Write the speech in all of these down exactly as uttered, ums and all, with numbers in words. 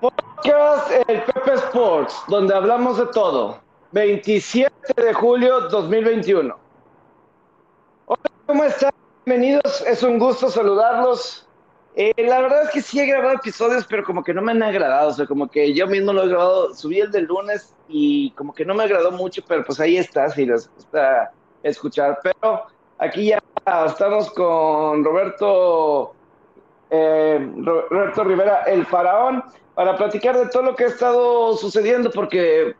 Podcast El Pepe Sports, donde hablamos de todo. veintisiete de julio dos mil veintiuno. Hola, ¿cómo están? Bienvenidos, es un gusto saludarlos. Eh, la verdad es que sí he grabado episodios, pero como que no me han agradado, o sea, como que yo mismo lo he grabado, subí el del lunes y como que no me agradó mucho, pero pues ahí está, si les gusta escuchar. Pero aquí ya estamos con Roberto, eh, Roberto Rivera, el faraón, para platicar de todo lo que ha estado sucediendo, porque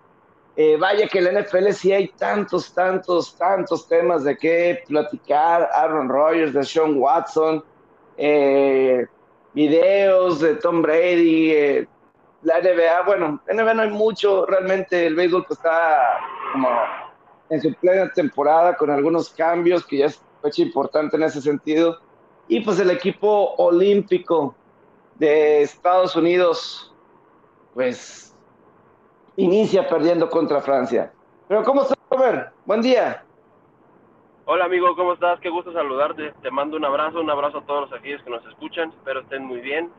eh, vaya que en la N F L sí hay tantos, tantos, tantos temas de qué platicar. Aaron Rodgers, de Sean Watson, Eh, videos de Tom Brady, eh, la N B A, bueno, N B A no hay mucho, realmente el béisbol pues está como en su plena temporada con algunos cambios que ya es fecha importante en ese sentido, y pues el equipo olímpico de Estados Unidos pues inicia perdiendo contra Francia. Pero ¿cómo estás, Robert? Buen día. Hola amigo, ¿cómo estás? Qué gusto saludarte, te mando un abrazo, un abrazo a todos los aquellos que nos escuchan, espero estén muy bien.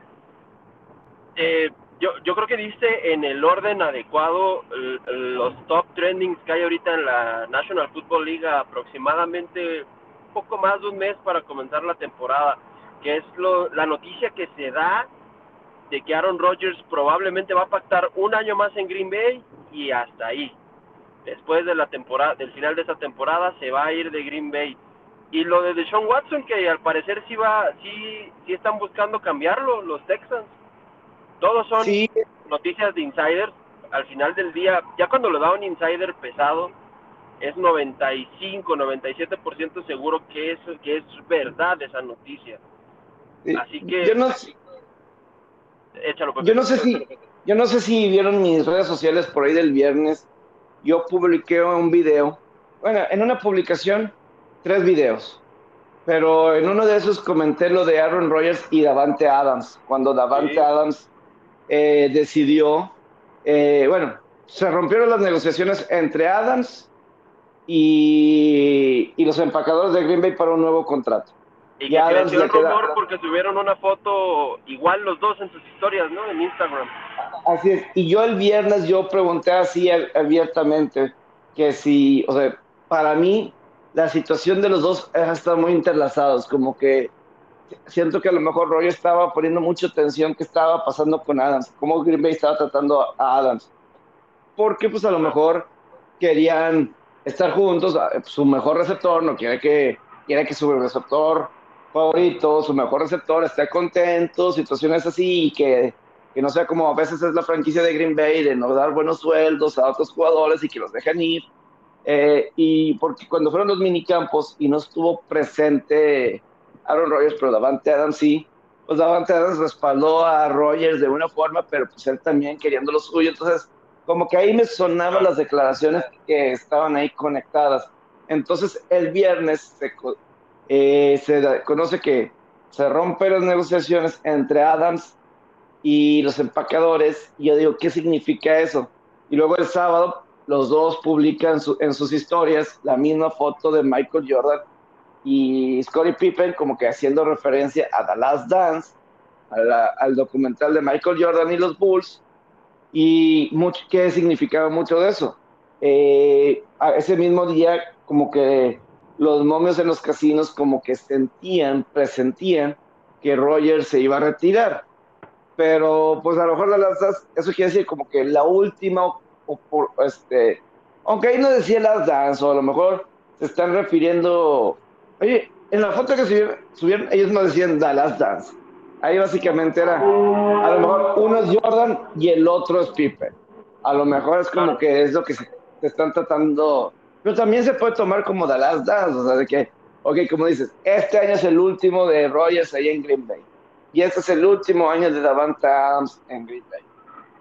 Eh, yo, yo creo que diste en el orden adecuado los top trendings que hay ahorita en la National Football League, aproximadamente un poco más de un mes para comenzar la temporada, que es lo, la noticia que se da de que Aaron Rodgers probablemente va a pactar un año más en Green Bay y hasta ahí. Después de la temporada, del final de esta temporada, se va a ir de Green Bay. Y lo de Deshaun Watson, que al parecer sí va, sí, sí están buscando cambiarlo los Texans. Todos son sí. Noticias de insiders. Al final del día, ya cuando lo da un insider pesado, es noventa y cinco, noventa y siete por ciento seguro que es, que es verdad esa noticia. Sí. Así que yo no sé, échalo, yo no sé si, yo no sé si vieron mis redes sociales por ahí del viernes. Yo publiqué un video, bueno, en una publicación, tres videos, pero en uno de esos comenté lo de Aaron Rodgers y Davante Adams, cuando Davante sí. Adams eh, decidió, eh, bueno, se rompieron las negociaciones entre Adams y, y los empacadores de Green Bay para un nuevo contrato. Y, y que Adams le queda... rumor porque tuvieron una foto igual los dos en sus historias, ¿no? En Instagram. Así es, y yo el viernes yo pregunté así abiertamente que si, o sea, para mí la situación de los dos está muy interlazados, como que siento que a lo mejor Roy estaba poniendo mucha atención que estaba pasando con Adams, cómo Green Bay estaba tratando a Adams, porque pues a lo mejor querían estar juntos, su mejor receptor no quiere que, quiere que su receptor favorito, su mejor receptor esté contento, situaciones así, y que que no sea como a veces es la franquicia de Green Bay, de no dar buenos sueldos a otros jugadores y que los dejan ir, eh, y porque cuando fueron los minicampos y no estuvo presente Aaron Rodgers, pero Davante Adams sí, pues Davante Adams respaldó a Rodgers de una forma, pero pues él también queriendo lo suyo, entonces como que ahí me sonaban las declaraciones que estaban ahí conectadas. Entonces el viernes se, eh, se conoce que se rompen las negociaciones entre Adams y los empacadores, y yo digo, ¿qué significa eso? Y luego el sábado, los dos publican su, en sus historias la misma foto de Michael Jordan y Scottie Pippen, como que haciendo referencia a The Last Dance, a la, al documental de Michael Jordan y los Bulls, y mucho, ¿qué significaba mucho de eso? Eh, a ese mismo día, como que los momios en los casinos como que sentían, presentían que Rodgers se iba a retirar. Pero pues a lo mejor las Dance, eso quiere decir como que la última, o, o, este, aunque ahí no decía las Dance, o a lo mejor se están refiriendo, oye, en la foto que subieron, subieron ellos no decían las Dance, ahí básicamente era, a lo mejor uno es Jordan y el otro es Pippen, a lo mejor es como que es lo que se, se están tratando, pero también se puede tomar como The Last Dance, o sea, de que, ok, como dices, este año es el último de Rodgers ahí en Green Bay. Y este es el último año de Davante Adams en Green Bay.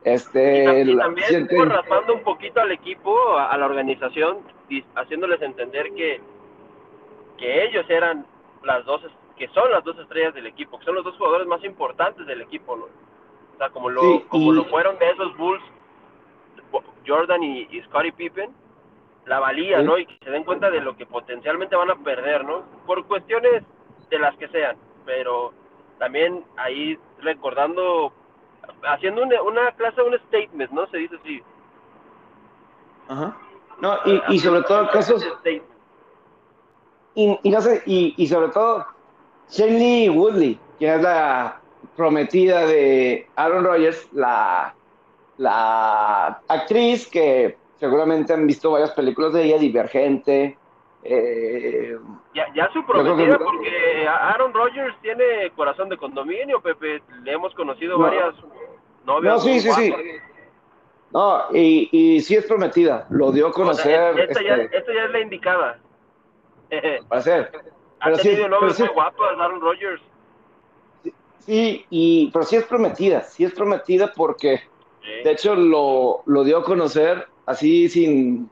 Este, y también estuvo raspando un poquito al equipo, a, a la organización, haciéndoles entender que, que ellos eran las dos, que son las dos estrellas del equipo, que son los dos jugadores más importantes del equipo, ¿no? O sea, como lo, sí, como y... lo fueron de esos Bulls, Jordan y, y Scottie Pippen, la valía, sí. ¿No? Y que se den cuenta de lo que potencialmente van a perder, ¿no? Por cuestiones de las que sean, pero... También ahí recordando haciendo una, una clase, un statement, ¿no? Se dice así. Ajá. No, y, y sobre todo casos... Y, y no sé, y, y sobre todo Jenny Woodley, quien es la prometida de Aaron Rodgers, la, la actriz que seguramente han visto varias películas de ella, Divergente. Eh, ya, ya su prometida, que... porque Aaron Rodgers tiene corazón de condominio, Pepe. Le hemos conocido no. varias novias. No, sí, sí, guapas. sí. No, y, y sí es prometida. Lo dio a conocer. O sea, esta, este... ya, esta ya es la indicada. Para ser. Ha pero tenido sí, novias muy sí. guapas, Aaron Rodgers. Sí, sí, y, pero sí es prometida. Sí es prometida porque, sí. de hecho, lo, lo dio a conocer así sin...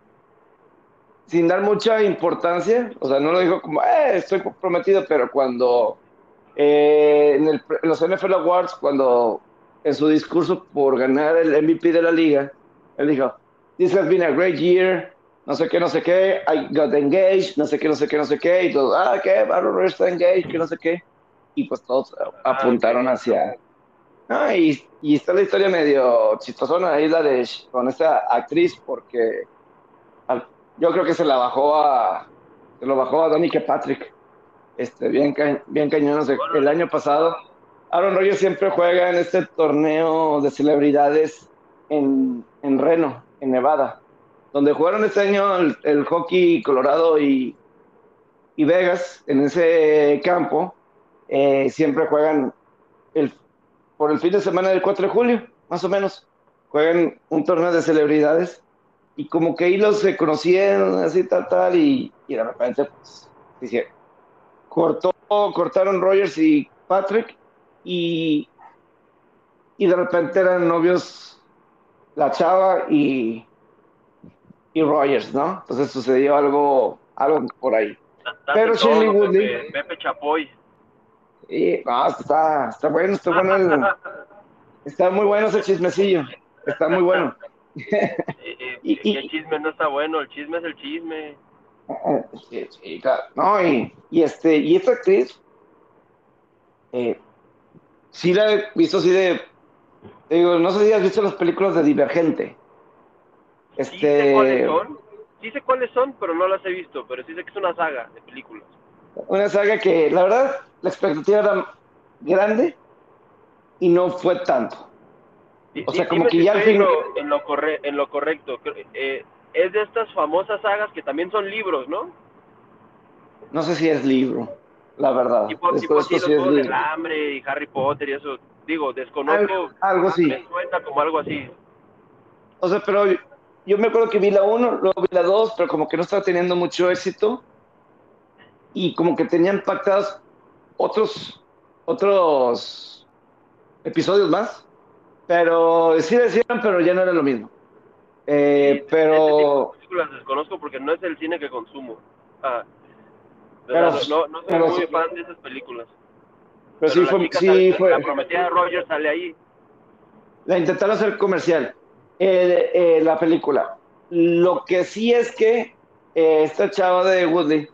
sin dar mucha importancia, o sea, no lo dijo como, eh, estoy prometido, pero cuando eh, en, el, en los N F L Awards, cuando en su discurso por ganar el M V P de la liga, él dijo, this has been a great year, no sé qué, no sé qué, I got engaged, no sé qué, no sé qué, no sé qué, y todo, ah, ¿qué? Aaron Rodgers está engaged, que no sé qué, y pues todos apuntaron hacia, ah, y, y está la historia medio chistosona ahí la de, con esta actriz, porque al, yo creo que se la bajó a... Se lo bajó a Donny Patrick. Este, bien, ca, bien cañón. Bueno, el año pasado, Aaron Rodgers siempre juega en este torneo de celebridades en, en Reno, en Nevada, donde jugaron este año el, el hockey Colorado y, y Vegas, en ese campo. Eh, siempre juegan el, por el fin de semana del cuatro de julio, más o menos. Juegan un torneo de celebridades. Y como que ahí los se conocieron, así, tal, tal, y, y de repente, pues, hicieron. Cortó, cortaron Rodgers y Patrick, y, y de repente eran novios la chava y, y Rodgers, ¿no? Entonces sucedió algo, algo por ahí. Está pero Shirley Woodley... Pepe, Pepe Chapoy. Y, no, está, está bueno, está bueno el, está muy bueno ese chismecillo, está muy bueno. y, y, el chisme no está bueno, el chisme es el chisme. Sí, sí, claro. No, y, y este, y esta actriz, eh, sí la he visto así de, digo, no sé si has visto las películas de Divergente. Este, sí sé cuáles son, sí sé cuáles son, pero no las he visto, pero sí sé que es una saga de películas. Una saga que, la verdad, la expectativa era grande y no fue tanto. O sea, como que ya al fin... En lo, corre, en lo correcto. Eh, es de estas famosas sagas que también son libros, ¿no? No sé si es libro, la verdad. Tipo, tipo así, los Juegos del Hambre y Harry Potter y eso. Digo, desconozco. Algo así. Me suena como algo así. O sea, pero yo, yo me acuerdo que vi la uno, luego vi la dos, pero como que no estaba teniendo mucho éxito. Y como que tenían pactados otros, otros episodios más. Pero sí decían, pero ya no era lo mismo. Eh, sí, pero... Este tipo de películas desconozco porque no es el cine que consumo. Ah, pero, no, no soy pero muy sí. fan de esas películas. Pero, pero sí, fue, sí sale, fue... La prometida de Rodgers sale ahí. La intentaron hacer comercial. Eh, eh, la película. Lo que sí es que eh, esta chava de Woodley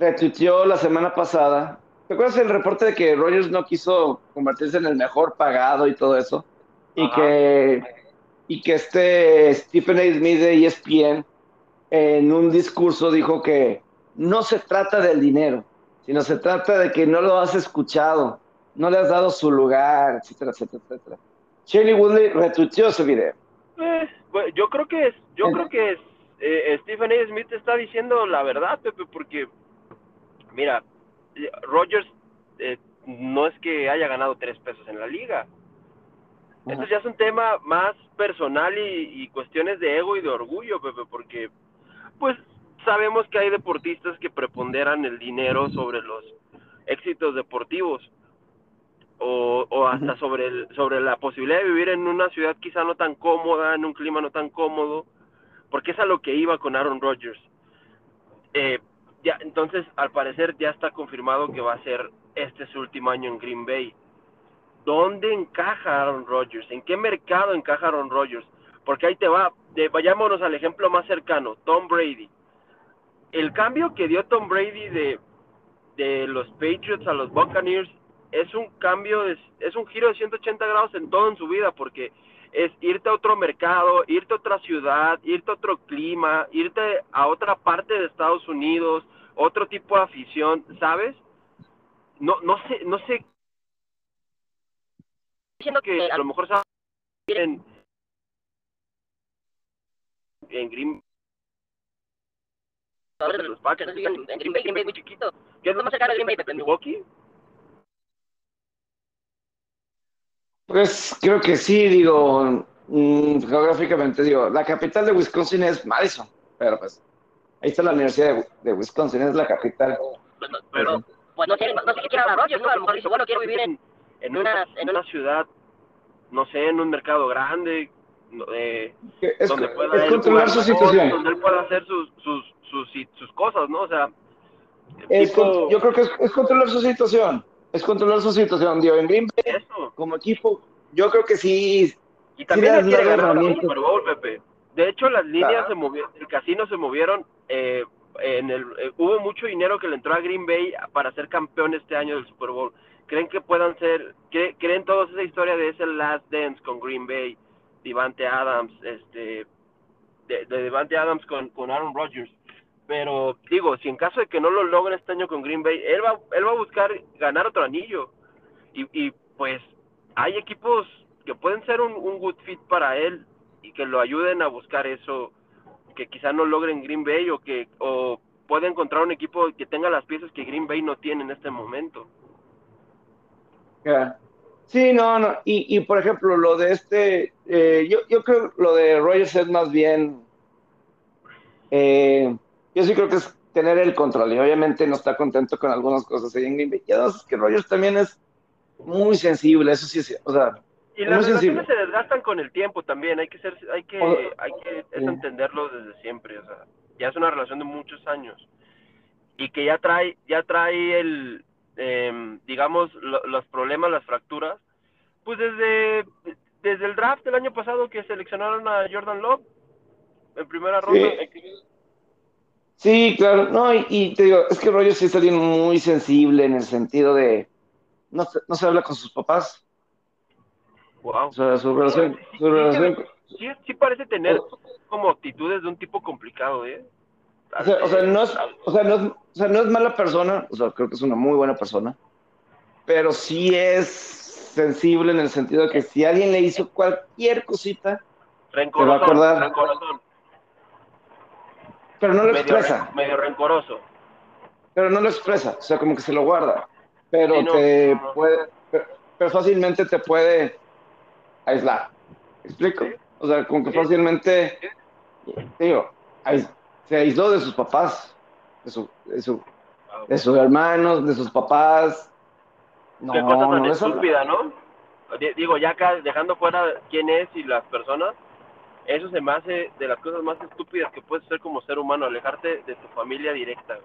retuiteó la semana pasada. ¿Te acuerdas el reporte de que Rodgers no quiso convertirse en el mejor pagado y todo eso? Y que, y que este Stephen A. Smith de E S P N en un discurso dijo que no se trata del dinero, sino se trata de que no lo has escuchado, no le has dado su lugar, etcétera, etcétera, etcétera. Shelley Woodley retuiteó ese video. Eh, pues, yo creo que, es, yo creo que es, eh, Stephen A. Smith está diciendo la verdad, Pepe, porque, mira, Rodgers eh, no es que haya ganado tres pesos en la liga. Esto ya es un tema más personal y, y cuestiones de ego y de orgullo, Pepe, porque pues sabemos que hay deportistas que preponderan el dinero sobre los éxitos deportivos o, o hasta sobre, el, sobre la posibilidad de vivir en una ciudad quizá no tan cómoda, en un clima no tan cómodo, porque es a lo que iba con Aaron Rodgers. Eh, ya, entonces, al parecer ya está confirmado que va a ser este su último año en Green Bay. ¿Dónde encaja Aaron Rodgers? ¿En qué mercado encaja Aaron Rodgers? Porque ahí te va, de, vayámonos al ejemplo más cercano, Tom Brady. El cambio que dio Tom Brady de, de los Patriots a los Buccaneers es un cambio, de, es un giro de ciento ochenta grados en todo en su vida, porque es irte a otro mercado, irte a otra ciudad, irte a otro clima, irte a otra parte de Estados Unidos, otro tipo de afición, ¿sabes? No, no sé, no sé. Diciendo que a lo mejor se va en, en Green Bay. De los Packers, en, en Green Bay, Green Bay muy chiquito. ¿Qué es lo más cercano de Green Bay? ¿De Milwaukee? Pues creo que sí, digo, mmm, geográficamente, digo, la capital de Wisconsin es Madison, pero pues ahí está la Universidad de, de Wisconsin, es la capital. Pero, pero sí. Pues no, quiere, no, no sé qué quiere hablar Rodgers, ¿no? A lo mejor dice, bueno, quiero vivir en, en, una, en una ciudad, no sé, en un mercado grande, eh, es, donde pueda es él controlar su situación. Donde él pueda hacer sus, sus, sus, sus cosas, ¿no? O sea, es tipo... con, yo creo que es, es controlar su situación. Es controlar su situación, digo, en Green Bay, eso. Como equipo, yo creo que sí. Y también sí quiere ganar el Super Bowl, Pepe. De hecho, las líneas claro. se movieron, el casino se movieron, eh, en el, eh, hubo mucho dinero que le entró a Green Bay para ser campeón este año del Super Bowl. ¿Creen que puedan ser, cre, creen todos esa historia de ese Last Dance con Green Bay, Davante Adams, este, de, de Davante Adams con, con Aaron Rodgers? Pero, digo, si en caso de que no lo logren este año con Green Bay, él va, él va a buscar ganar otro anillo. Y, y pues, hay equipos que pueden ser un, un good fit para él y que lo ayuden a buscar eso, que quizá no logren Green Bay o que o puede encontrar un equipo que tenga las piezas que Green Bay no tiene en este momento. Yeah. Sí, no, no. Y, y, por ejemplo, lo de este... Eh, yo, yo creo lo de Rodgers es más bien... Eh, Yo sí creo que es tener el control, y obviamente no está contento con algunas cosas ahí en Green Bay. Y además que Rodgers también es muy sensible, eso sí, o sea, y las relaciones se desgastan con el tiempo también, hay que ser, hay que, hay que es entenderlo desde siempre, o sea, ya es una relación de muchos años, y que ya trae, ya trae el, eh, digamos, lo, los problemas, las fracturas, pues desde, desde el draft del año pasado que seleccionaron a Jordan Love en primera ronda. Sí. Sí, claro, no, y, y te digo, es que Rodgers sí es alguien muy sensible en el sentido de, no, no se habla con sus papás. Wow. O sea, su relación, su sí, relación. Sí, sí, sí parece tener o, como actitudes de un tipo complicado, ¿eh? O sea, o sea, no es, o sea, no es, o sea, no es mala persona, o sea, creo que es una muy buena persona, pero sí es sensible en el sentido de que si alguien le hizo cualquier cosita, rencoroso, se va a acordar. Rencoroso. Pero no lo medio, expresa. Medio rencoroso. Pero no lo expresa, o sea, como que se lo guarda. Pero sí, no, te no, no. puede, pero, pero fácilmente te puede aislar. ¿Me explico? Sí. O sea, como que fácilmente, sí. digo, ais, se aisló de sus papás, de, su, de, su, ah, okay. de sus hermanos, de sus papás. No, Qué cosa tan no estúpida, ¿no? Digo, ya acá, dejando fuera quién es y las personas, eso se me hace de las cosas más estúpidas que puedes hacer como ser humano, alejarte de tu familia directa.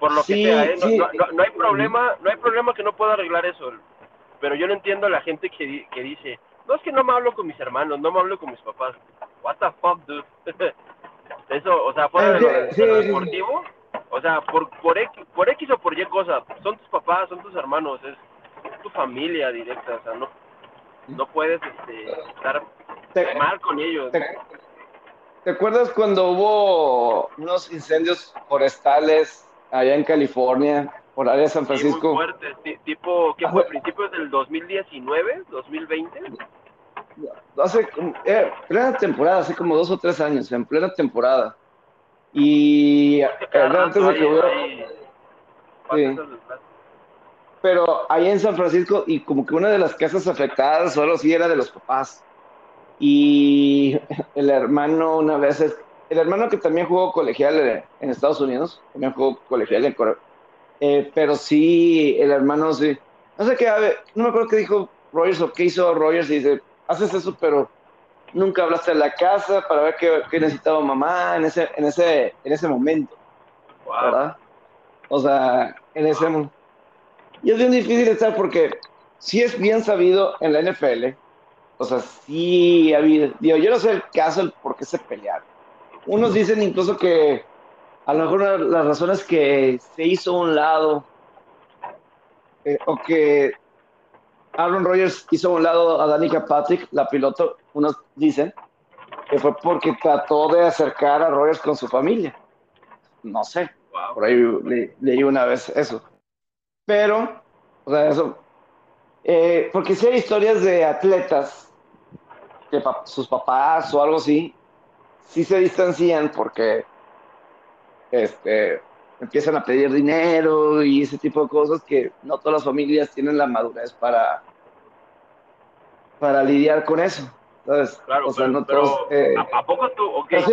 Por lo sí, que sea, ¿eh? no, sí. no, no, no hay problema, no hay problema que no pueda arreglar eso. Pero yo no entiendo a la gente que, que dice, no es que no me hablo con mis hermanos, no me hablo con mis papás. What the fuck, dude. Eso, o sea, fuera de lo, de, de lo deportivo, o sea, por por X, por X o por Y cosa, son tus papás, son tus hermanos, es, es tu familia directa, o sea, no, no puedes este, estar... Te, mal con ellos. Te, ¿Te acuerdas cuando hubo unos incendios forestales allá en California, por área de San Francisco? Sí, muy fuertes, t- tipo, ¿qué fue? ¿Principios del dos mil diecinueve? ¿dos mil veinte? Hace, eh, plena temporada, hace como dos o tres años, en plena temporada. Y antes de que hubiera... Sí. Pero allá en San Francisco, y como que una de las casas afectadas solo sí era de los papás. Y el hermano una vez, es, el hermano que también jugó colegial en Estados Unidos, también jugó colegial en Corea, eh, pero sí, el hermano sí, no sé qué, a ver, no me acuerdo qué dijo Rodgers o qué hizo Rodgers, y dice, haces eso, pero nunca hablaste de la casa para ver qué, qué necesitaba mamá en ese, en ese, en ese momento, wow. ¿verdad? O sea, en ese momento. Y es bien difícil estar porque sí es bien sabido en la N F L, o sea, sí ha habido. Digo, yo no sé el caso, el por qué se pelearon. Unos dicen incluso que a lo mejor una de las razones que se hizo a un lado eh, o que Aaron Rodgers hizo a un lado a Danica Patrick, la piloto, unos dicen que fue porque trató de acercar a Rodgers con su familia. No sé, wow. Por ahí le, leí una vez eso. Pero, o sea, eso... Eh, porque sí hay historias de atletas que pa- sus papás o algo así, sí se distancian porque este, empiezan a pedir dinero y ese tipo de cosas que no todas las familias tienen la madurez para, para lidiar con eso. Entonces, claro, o sea, pero, no todos, pero eh, ¿a, ¿a poco tú? Okay. Sí,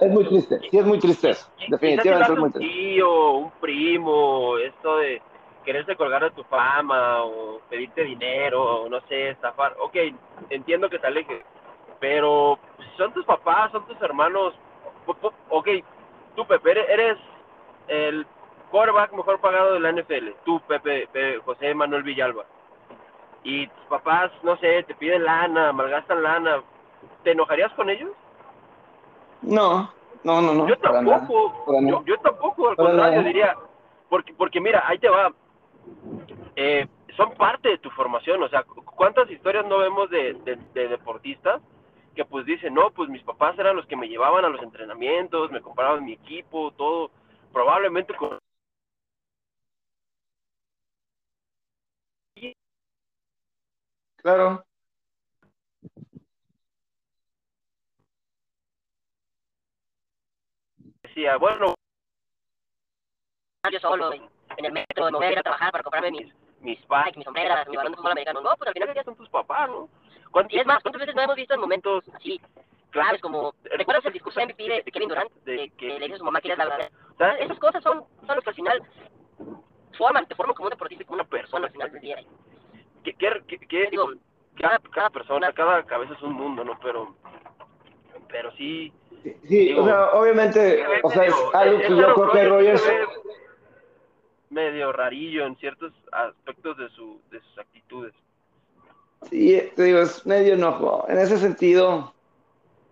es muy triste, sí es muy triste eso, definitivamente es muy triste. Un tío, un primo, esto de quererse colgar de tu fama o pedirte dinero o no sé, estafar. Ok, entiendo que te alejes, pero son tus papás, son tus hermanos. Ok, tú, Pepe, eres el quarterback mejor pagado de la N F L. Tú, Pepe, Pepe José Manuel Villalba. Y tus papás, no sé, te piden lana, malgastan lana. ¿Te enojarías con ellos? No, no, no, no. Yo tampoco, para nada. Yo, yo tampoco, al para contrario, nada. Diría... Porque, porque mira, ahí te va... Eh, son parte de tu formación, o sea, ¿cuántas historias no vemos de, de, de deportistas que pues dicen, no, pues mis papás eran los que me llevaban a los entrenamientos, me compraban mi equipo, todo, probablemente con... Claro. Decía, bueno... Yo solo... en el metro, no voy a ir a trabajar para comprarme mis, mis bikes, mis sombreras, mi balón de fútbol americano. No, pues al final ya son tus papás, ¿no? Y es más, ¿cuántas veces no hemos visto en momentos así claves como... ¿Recuerdas el discurso M V P de, de Kevin Durant? De, de que le dice a su mamá que eres la verdad. O sea, esas cosas son, son los que al final forman, te forman como un deportista y como una persona al final del día. ¿Qué, qué, qué, qué, digo, cada, cada persona, cada cabeza es un mundo, ¿no? Pero... pero sí... Sí, digo, o sea, obviamente, o sea, es algo que yo creo que Rodgers... medio rarillo en ciertos aspectos de, su, de sus actitudes. Sí, te digo, es medio enojo. En ese sentido,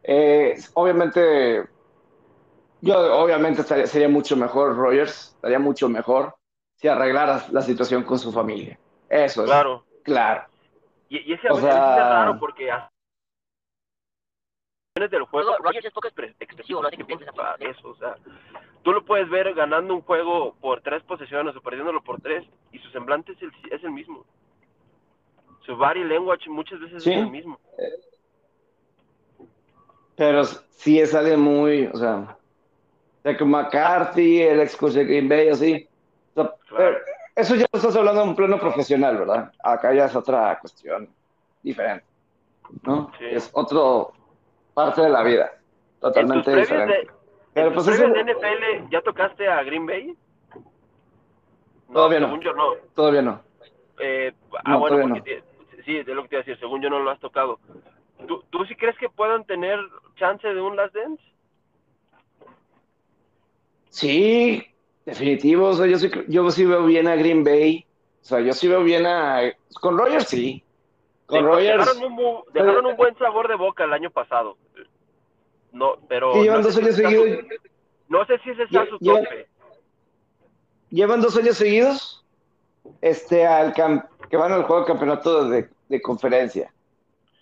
eh, obviamente, yo obviamente estaría, sería mucho mejor, Rodgers, estaría mucho mejor si arreglaras la situación con su familia. Eso es. Claro. Claro. Y, y ese o sea, es raro porque... A... del juego, Rodgers es poco expresivo, no sé qué piensas para eso, o sea, tú lo puedes ver ganando un juego por tres posesiones o perdiéndolo por tres, y su semblante es el, es el mismo, su body language muchas veces ¿sí? es el mismo, pero sí es alguien muy, o sea, como McCarthy, el ex coach de Green Bay, así, o sea, claro. Eso ya estás hablando en un plano profesional, ¿verdad? Acá ya es otra cuestión diferente, ¿no? Sí. Es otro parte de la vida, totalmente diferente. De, pero en pues tus previos de N F L, ¿ya tocaste a Green Bay? No, todavía no. Según yo no. Todavía no. Eh, no ah, bueno, no. Te, sí, es lo que te iba a decir, según yo no lo has tocado. ¿Tú, ¿Tú sí crees que puedan tener chance de un Last Dance? Sí, definitivo. O sea, yo, sí, yo sí veo bien a Green Bay. O sea, yo sí veo bien a... Con Rodgers sí. Con Rodgers, dejaron, un, dejaron un buen sabor de boca el año pasado. No, pero... Llevan no dos años si seguidos. Su, no sé si ese está su llevan, tope. Llevan dos años seguidos este, al camp, que van al juego de campeonato de, de conferencia.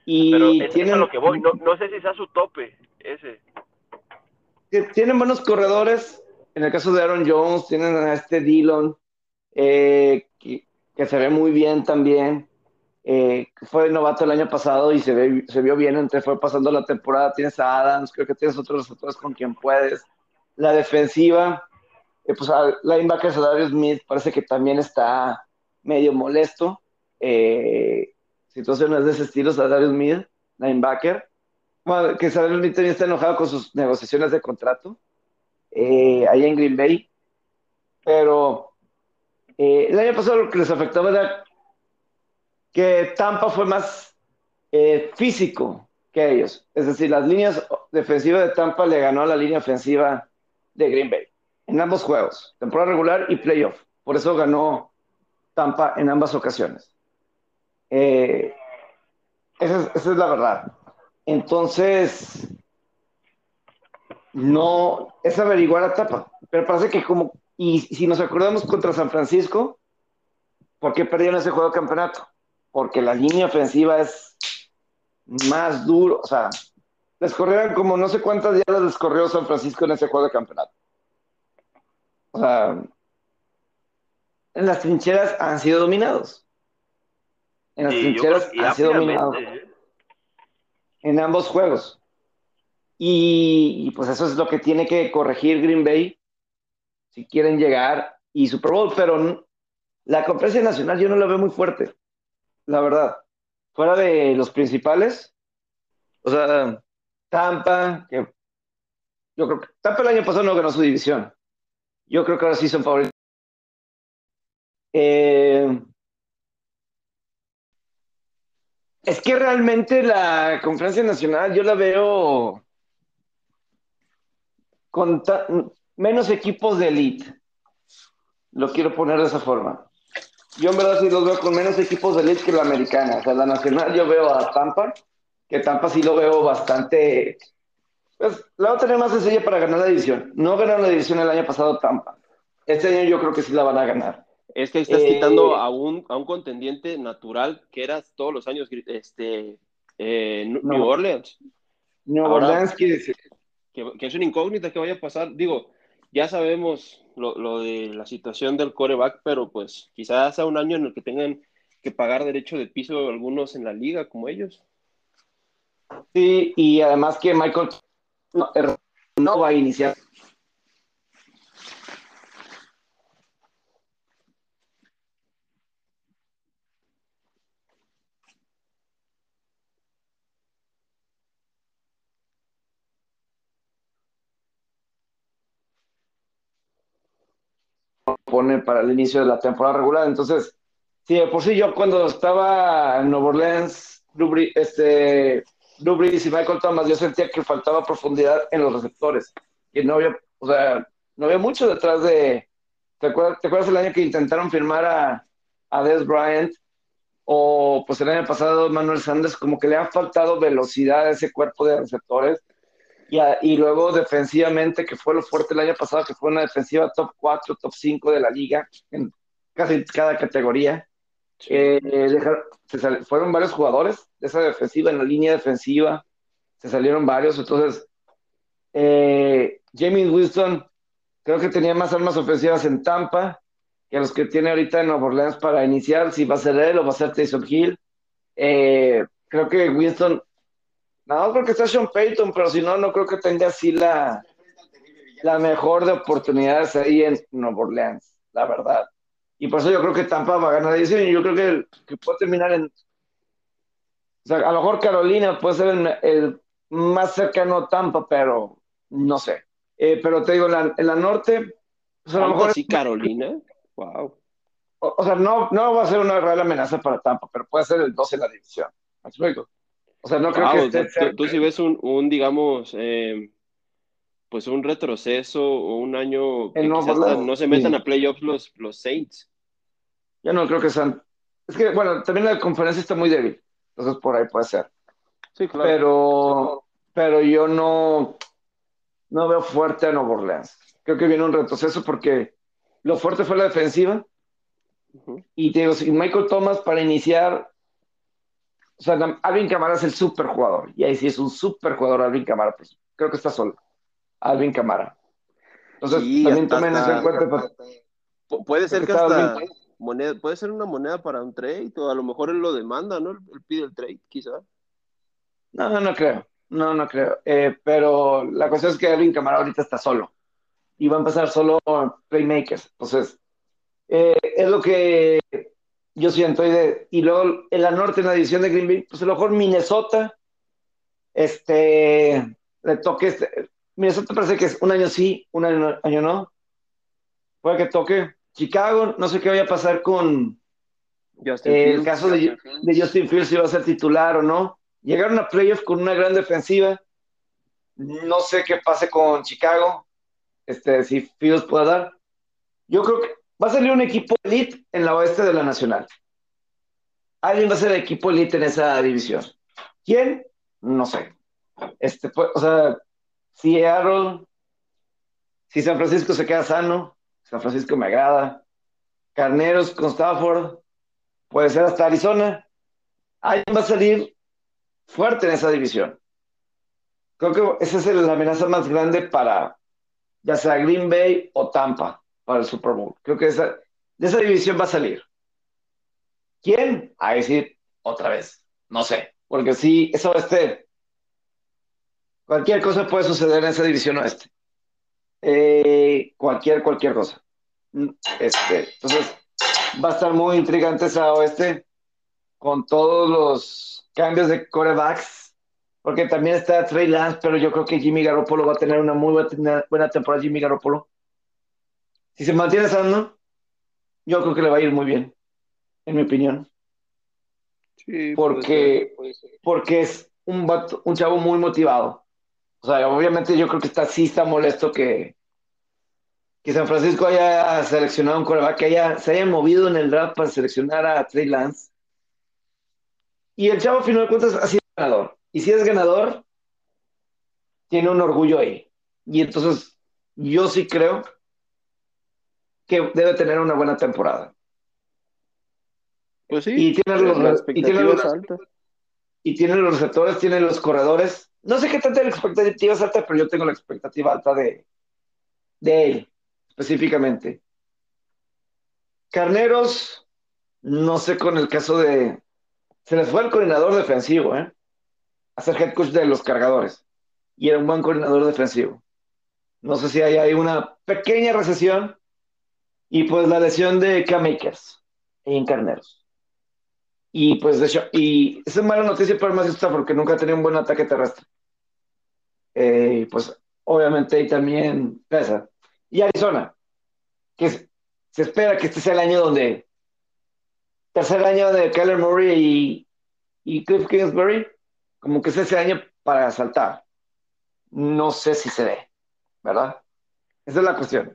Y pero es, tienen, es a lo que voy. No, no sé si sea su tope ese. Que tienen buenos corredores. En el caso de Aaron Jones, tienen a este Dillon, eh, que, que se ve muy bien también. Eh, fue novato el año pasado y se, ve, se vio bien, entre fue pasando la temporada, tienes a Adams, creo que tienes otros receptores con quien puedes, la defensiva, eh, pues a linebacker Sadario Smith parece que también está medio molesto, eh, situaciones de ese estilo, Sadario Smith, linebacker, bueno, que Sadario Smith también está enojado con sus negociaciones de contrato, eh, ahí en Green Bay, pero eh, el año pasado lo que les afectaba era que Tampa fue más eh, físico que ellos. Es decir, las líneas defensivas de Tampa le ganó a la línea ofensiva de Green Bay en ambos juegos, temporada regular y playoff. Por eso ganó Tampa en ambas ocasiones. Eh, esa, es, esa es la verdad. Entonces, no es averiguar a Tampa. Pero parece que como... Y si nos acordamos contra San Francisco... ¿Por qué perdieron ese juego de campeonato? Porque la línea ofensiva es más duro, o sea, les corrieron como no sé cuántas yardas les corrió San Francisco en ese juego de campeonato. O sea, en las trincheras han sido dominados. En las sí, trincheras yo, han sido dominados. En ambos juegos. Y, y pues eso es lo que tiene que corregir Green Bay si quieren llegar y Super Bowl, pero la conferencia nacional yo no la veo muy fuerte, la verdad. Fuera de los principales, o sea, Tampa, que yo creo que Tampa el año pasado no ganó su división. Yo creo que ahora sí son favoritos. Eh, es que realmente la conferencia nacional yo la veo con ta- menos equipos de elite. Lo quiero poner de esa forma. Yo en verdad sí los veo con menos equipos de elite que la americana. O sea, la nacional yo veo a Tampa, que Tampa sí lo veo bastante... Pues, la otra es más sencilla para ganar la división. No ganaron la división el año pasado Tampa. Este año yo creo que sí la van a ganar. Es que ahí estás eh, quitando a un, a un contendiente natural que eras todos los años este, eh, New no, Orleans. New Ahora, Orleans que, que, que es una incógnita que vaya a pasar. Digo, ya sabemos lo, lo de la situación del quarterback, pero pues quizás sea un año en el que tengan que pagar derecho de piso algunos en la liga como ellos. Sí, y además que Michael no, no va a iniciar. Pone para el inicio de la temporada regular, entonces, sí, de por sí yo cuando estaba en Nueva Orleans, Rubri, este, Rubris y Michael Thomas, yo sentía que faltaba profundidad en los receptores, que no había, o sea, no había mucho detrás de, ¿te acuerdas, te acuerdas el año que intentaron firmar a, a Dez Bryant, o pues el año pasado Manuel Sanders, como que le ha faltado velocidad a ese cuerpo de receptores, Y, a, y luego defensivamente, que fue lo fuerte el año pasado, que fue una defensiva top cuatro, top cinco de la liga, en casi cada categoría. Sí. Eh, dejaron, se sal, fueron varios jugadores de esa defensiva, en la línea defensiva, se salieron varios. Entonces, eh, Jameis Winston creo que tenía más armas ofensivas en Tampa que los que tiene ahorita en Nueva Orleans para iniciar, si va a ser él o va a ser Taysom Hill. Eh, creo que Winston... No, creo que está Sean Payton, pero si no, no creo que tenga así la, la mejor de oportunidades ahí en Nueva Orleans, la verdad. Y por eso yo creo que Tampa va a ganar división y yo creo que, que puede terminar en... O sea, a lo mejor Carolina puede ser el, el más cercano a Tampa, pero no sé. Eh, pero te digo, en la, en la norte... O sea, a lo mejor sí, Carolina. Wow. O, o sea, no, no va a ser una real amenaza para Tampa, pero puede ser el doce en la división. ¿Me explico? O sea, no creo ah, que esté... Tú, tú si ves un, un digamos, eh, pues un retroceso o un año que quizás no se metan sí. a playoffs los, los Saints. Yo no creo que sean... Es que, bueno, también la conferencia está muy débil. Entonces, por ahí puede ser. Sí, claro. Pero, pero yo no, no veo fuerte a Nueva Orleans. Creo que viene un retroceso porque lo fuerte fue la defensiva. Uh-huh. Y te digo, si Michael Thomas para iniciar... O sea, Alvin Kamara es el super jugador. Y ahí sí es un super jugador Alvin Kamara. Pues creo que está solo. Alvin Kamara. Entonces, sí, también tomen eso en cuenta. Para... Puede ser que hasta Alvin... moneda, puede ser una moneda para un trade, o a lo mejor él lo demanda, ¿no? Él pide el trade, quizá. No, no, no creo. No, no creo. Eh, pero la cuestión es que Alvin Kamara ahorita está solo. Y van a pasar solo playmakers. Entonces, eh, es lo que... Yo siento, y, de, y luego en la norte, en la división de Green Bay, pues a lo mejor Minnesota, este, le toque, este, Minnesota parece que es un año sí, un año, año no, puede que toque Chicago, no sé qué vaya a pasar con Justin eh, Fields, el caso de, de Justin Fields, si va a ser titular o no. Llegaron a playoffs con una gran defensiva, no sé qué pase con Chicago, este, si Fields puede dar. Yo creo que va a salir un equipo elite en la oeste de la nacional. Alguien va a ser equipo elite en esa división. ¿Quién? No sé. Este, pues, o sea, si Aaron, si San Francisco se queda sano, San Francisco me agrada. Carneros con Stafford, puede ser hasta Arizona. Alguien va a salir fuerte en esa división. Creo que esa es la amenaza más grande para ya sea Green Bay o Tampa para el Super Bowl. Creo que esa, de esa división va a salir. ¿Quién? A decir otra vez. No sé, porque sí, eso este, cualquier cosa puede suceder en esa división oeste. Eh, cualquier, cualquier cosa. Este, entonces, va a estar muy intrigante esa oeste con todos los cambios de quarterbacks, porque también está Trey Lance, pero yo creo que Jimmy Garoppolo va a tener una muy buena, buena temporada. Jimmy Garoppolo, si se mantiene sano, yo creo que le va a ir muy bien, en mi opinión. Sí, porque, puede ser, puede ser. Porque es un, vato, un chavo muy motivado. O sea, obviamente yo creo que está, sí está molesto que, que San Francisco haya seleccionado un quarterback, que haya, se haya movido en el draft para seleccionar a Trey Lance. Y el chavo, al final de cuentas, ha sido ganador. Y si es ganador, tiene un orgullo ahí. Y entonces, yo sí creo que debe tener una buena temporada. Pues sí, y tiene los, las y tiene los, altas. Y tiene los receptores, tiene los corredores. No sé qué tanta la expectativa es alta, pero yo tengo la expectativa alta de, de él, específicamente. Carneros, no sé con el caso de... Se les fue el coordinador defensivo, ¿eh? A ser head coach de los Cargadores. Y era un buen coordinador defensivo. No sé si hay, hay una pequeña recesión y pues la lesión de Cam Akers en Carneros. Y pues de hecho, y esa es mala noticia para Matt Stafford, porque nunca ha tenido un buen ataque terrestre. Eh, pues obviamente ahí también pesa. Y Arizona, que es, se espera que este sea el año donde, tercer año de Kyler Murray y, y Cliff Kingsbury, como que es ese año para saltar. No sé si se dé, ¿verdad? Esa es la cuestión.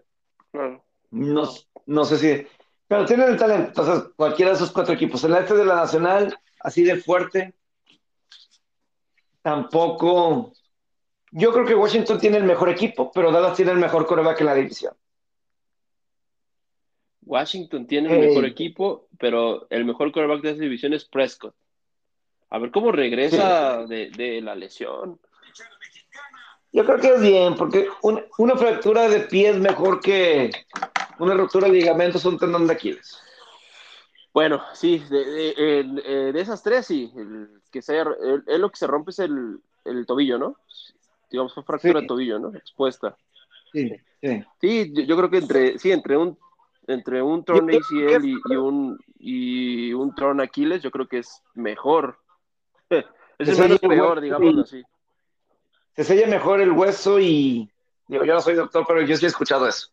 No, no sé si... Pero tienen el talento, entonces cualquiera de esos cuatro equipos. El este de la Nacional, así de fuerte, tampoco. Yo creo que Washington tiene el mejor equipo, pero Dallas tiene el mejor quarterback en la división. Washington tiene el eh... mejor equipo, pero el mejor quarterback de esa división es Prescott. A ver cómo regresa sí. de, de la lesión. Yo creo que es bien, porque un, una fractura de pie es mejor que una ruptura de ligamentos o un tendón de Aquiles. Bueno, sí, de, de, de, de esas tres, sí. El, que se, el, el lo que se rompe es el, el tobillo, ¿no? Digamos, fue fractura sí. de tobillo, ¿no? Expuesta. Sí, sí. Sí, yo, yo creo que entre, sí, entre un, entre un tron A C L y, y un, y un tron Aquiles, yo creo que es mejor. Es el se menos peor, digámoslo así. Se sella mejor el hueso y... Digo, yo no soy doctor, pero yo sí he escuchado eso.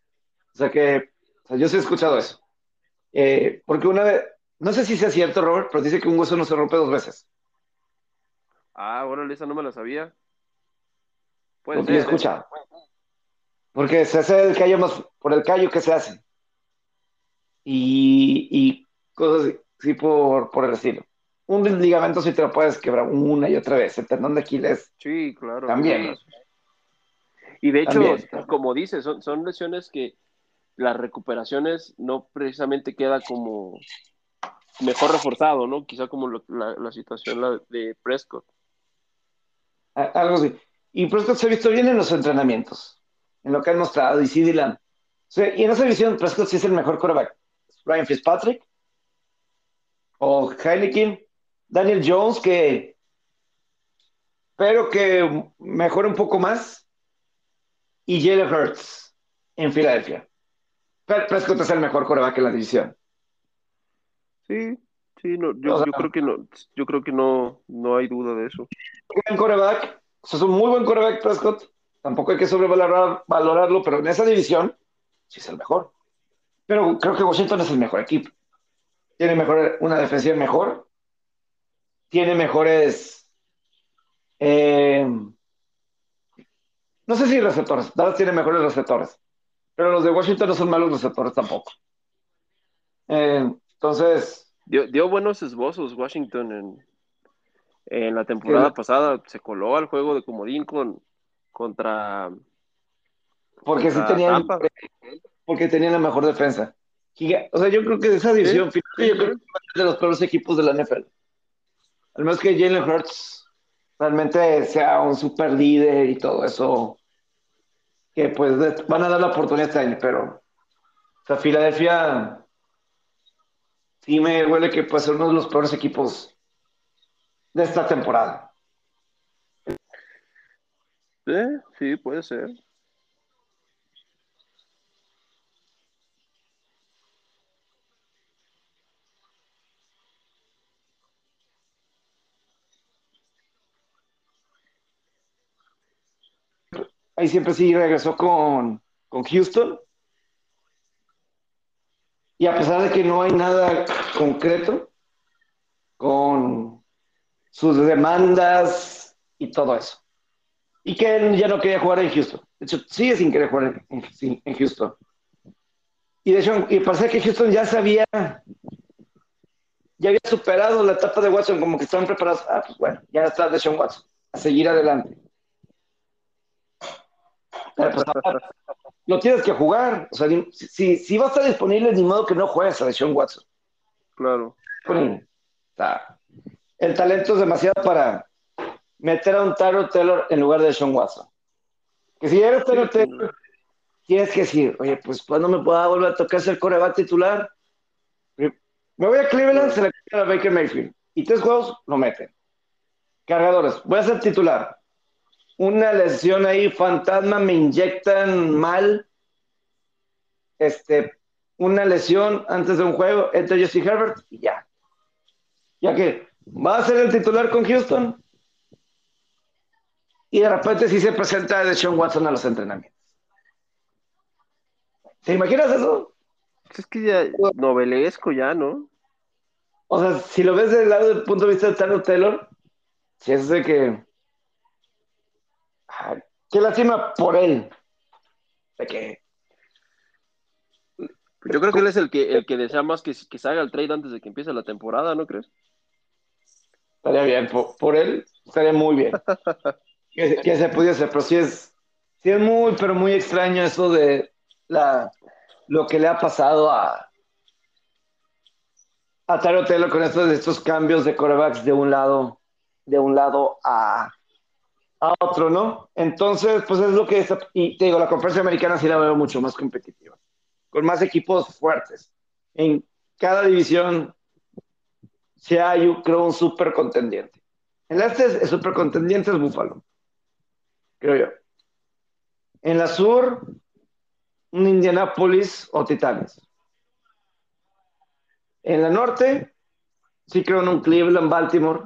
O sea que... O sea, yo sí he escuchado eso. Eh, porque una vez, no sé si sea cierto, Robert, pero dice que un hueso no se rompe dos veces. Ah, bueno, esa no me la sabía. Puede porque ser. Escucha. Porque se hace el callo más, por el callo que se hace. Y, y cosas así por, por el estilo. Un ligamento sí te lo puedes quebrar una y otra vez. El tendón de Aquiles. Sí, claro. También. Y de hecho, también, como dices, son, son lesiones que las recuperaciones no precisamente queda como mejor reforzado, ¿no? Quizá como lo, la, la situación la de Prescott. Algo así. Y Prescott se ha visto bien en los entrenamientos, en lo que han mostrado, y sí, Dylan. O sea, y en esa visión, Prescott sí es el mejor quarterback. Ryan Fitzpatrick, o Heineken, Daniel Jones, que espero que mejore un poco más, y Jalen Hurts en Filadelfia. Prescott es el mejor quarterback en la división. Sí, sí, no, yo, o sea, yo creo que no, yo creo que no, no hay duda de eso. Un quarterback, es un muy buen quarterback Prescott, tampoco hay que sobrevalorarlo, pero en esa división sí es el mejor. Pero creo que Washington es el mejor equipo. Tiene mejor, una defensiva mejor, tiene mejores, eh, no sé si receptores, Dallas tiene mejores receptores. Pero los de Washington no son malos receptores tampoco. Eh, entonces... Dio, dio buenos esbozos Washington en, en la temporada pasada. Se coló al juego de comodín con, contra... Porque contra sí tenían... Tampa. Porque tenían la mejor defensa. O sea, yo creo que esa división ¿Sí? final Sí, yo creo que es de los peores equipos de la N F L. Al menos que Jalen Hurts realmente sea un super líder y todo eso, que pues van a dar la oportunidad este año, pero o sea, Filadelfia sí me huele que puede ser uno de los peores equipos de esta temporada. Sí, sí, puede ser. Ahí siempre sí regresó con, con Houston. Y a pesar de que no hay nada concreto con sus demandas y todo eso. Y que él ya no quería jugar en Houston. De hecho, sigue sin querer jugar en, en, en Houston. Y de hecho, y parece que Houston ya sabía, ya había superado la etapa de Watson, como que estaban preparados. Ah, pues bueno, ya está de Sean Watson. A seguir adelante. Pero pues, no tienes que jugar. O sea, si, si va a estar disponible, ni modo que no juegues a Sean Watson. Claro. El talento es demasiado para meter a un Tyrod Taylor en lugar de Sean Watson. Que si eres Tyrod Taylor, tienes que decir, oye, pues ¿cuándo me pueda volver a tocar ser coreback titular? Me voy a Cleveland, se la quita a Baker Mayfield. Y tres juegos lo meten. Cargadores, voy a ser titular. Una lesión ahí, fantasma, me inyectan mal. Este, una lesión antes de un juego, entre Justin Herbert y ya. Ya que va a ser el titular con Houston. Y de repente sí se presenta de Sean Watson a los entrenamientos. ¿Te imaginas eso? Es que ya novelesco ya, ¿no? O sea, si lo ves del lado del punto de vista de Tyrod Taylor, si es de que. Qué lástima por él. De que... Yo creo que él es el que el que desea más que, que se haga el trade antes de que empiece la temporada, ¿no crees? Estaría bien, por, por él estaría muy bien. que, que se pudiese hacer, pero sí es, sí es muy, pero muy extraño eso de la lo que le ha pasado a a Tyrod Taylor con estos, estos cambios de quarterbacks de un lado, de un lado a a otro, ¿no? Entonces, pues es lo que está, y te digo, la conferencia americana sí la veo mucho más competitiva, con más equipos fuertes. En cada división sí hay, yo creo, un súper contendiente. En la este, el súper contendiente es Buffalo, creo yo. En la sur, un Indianapolis o Titanes. En la norte, sí creo en un Cleveland, Baltimore.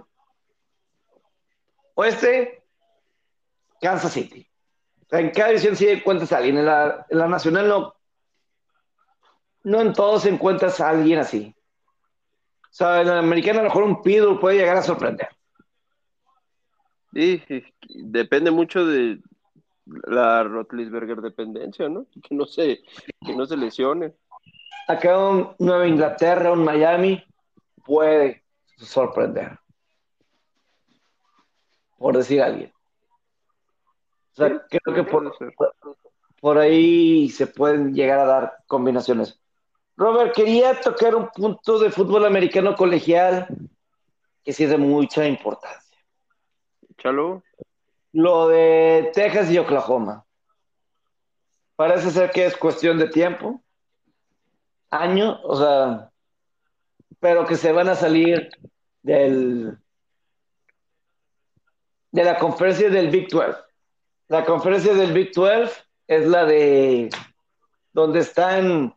Oeste, Kansas City. En cada división sí encuentras a alguien. En la, en la nacional no. No en todos encuentras a alguien así. O sea, en la americana a lo mejor un Pedro puede llegar a sorprender. Sí, depende mucho de la Roethlisberger dependencia, ¿no? Que no se, que no se lesione. Acá un Nueva Inglaterra, un Miami, puede sorprender. Por decir a alguien. O sea, creo que por, por ahí se pueden llegar a dar combinaciones. Robert, quería tocar un punto de fútbol americano colegial que sí es de mucha importancia. Chalo. Lo de Texas y Oklahoma. Parece ser que es cuestión de tiempo, año, o sea, pero que se van a salir del de la conferencia del Big doce. La conferencia del Big doce es la de donde están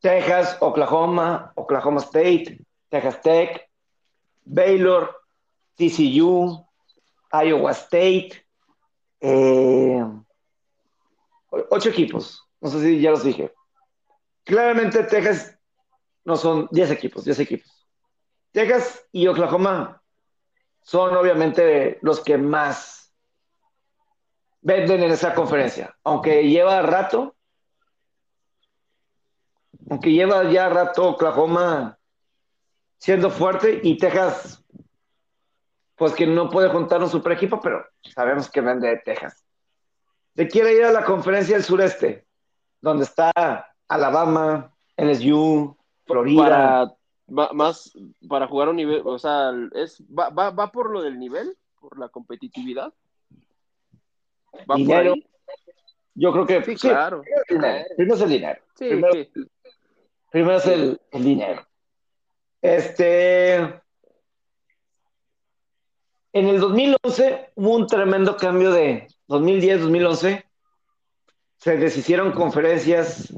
Texas, Oklahoma, Oklahoma State, Texas Tech, Baylor, T C U, Iowa State, eh, ocho equipos, no sé si ya los dije. Claramente Texas no son diez equipos, diez equipos. Texas y Oklahoma son obviamente los que más venden en esa conferencia, aunque lleva rato, aunque lleva ya rato Oklahoma siendo fuerte y Texas, pues que no puede juntar un super equipo, pero sabemos que vende de Texas. Se quiere ir a la conferencia del sureste, donde está Alabama, L S U, Florida. Para Va, más para jugar a un nivel, o sea, es va, va, va por lo del nivel, por la competitividad. ¿Va dinero? Por ahí. Yo creo que sí, sí, claro. Primero es el dinero. Sí, primero, sí. primero es el, el dinero. Este, en el dos mil once hubo un tremendo cambio de dos mil diez, dos mil once. Se deshicieron conferencias,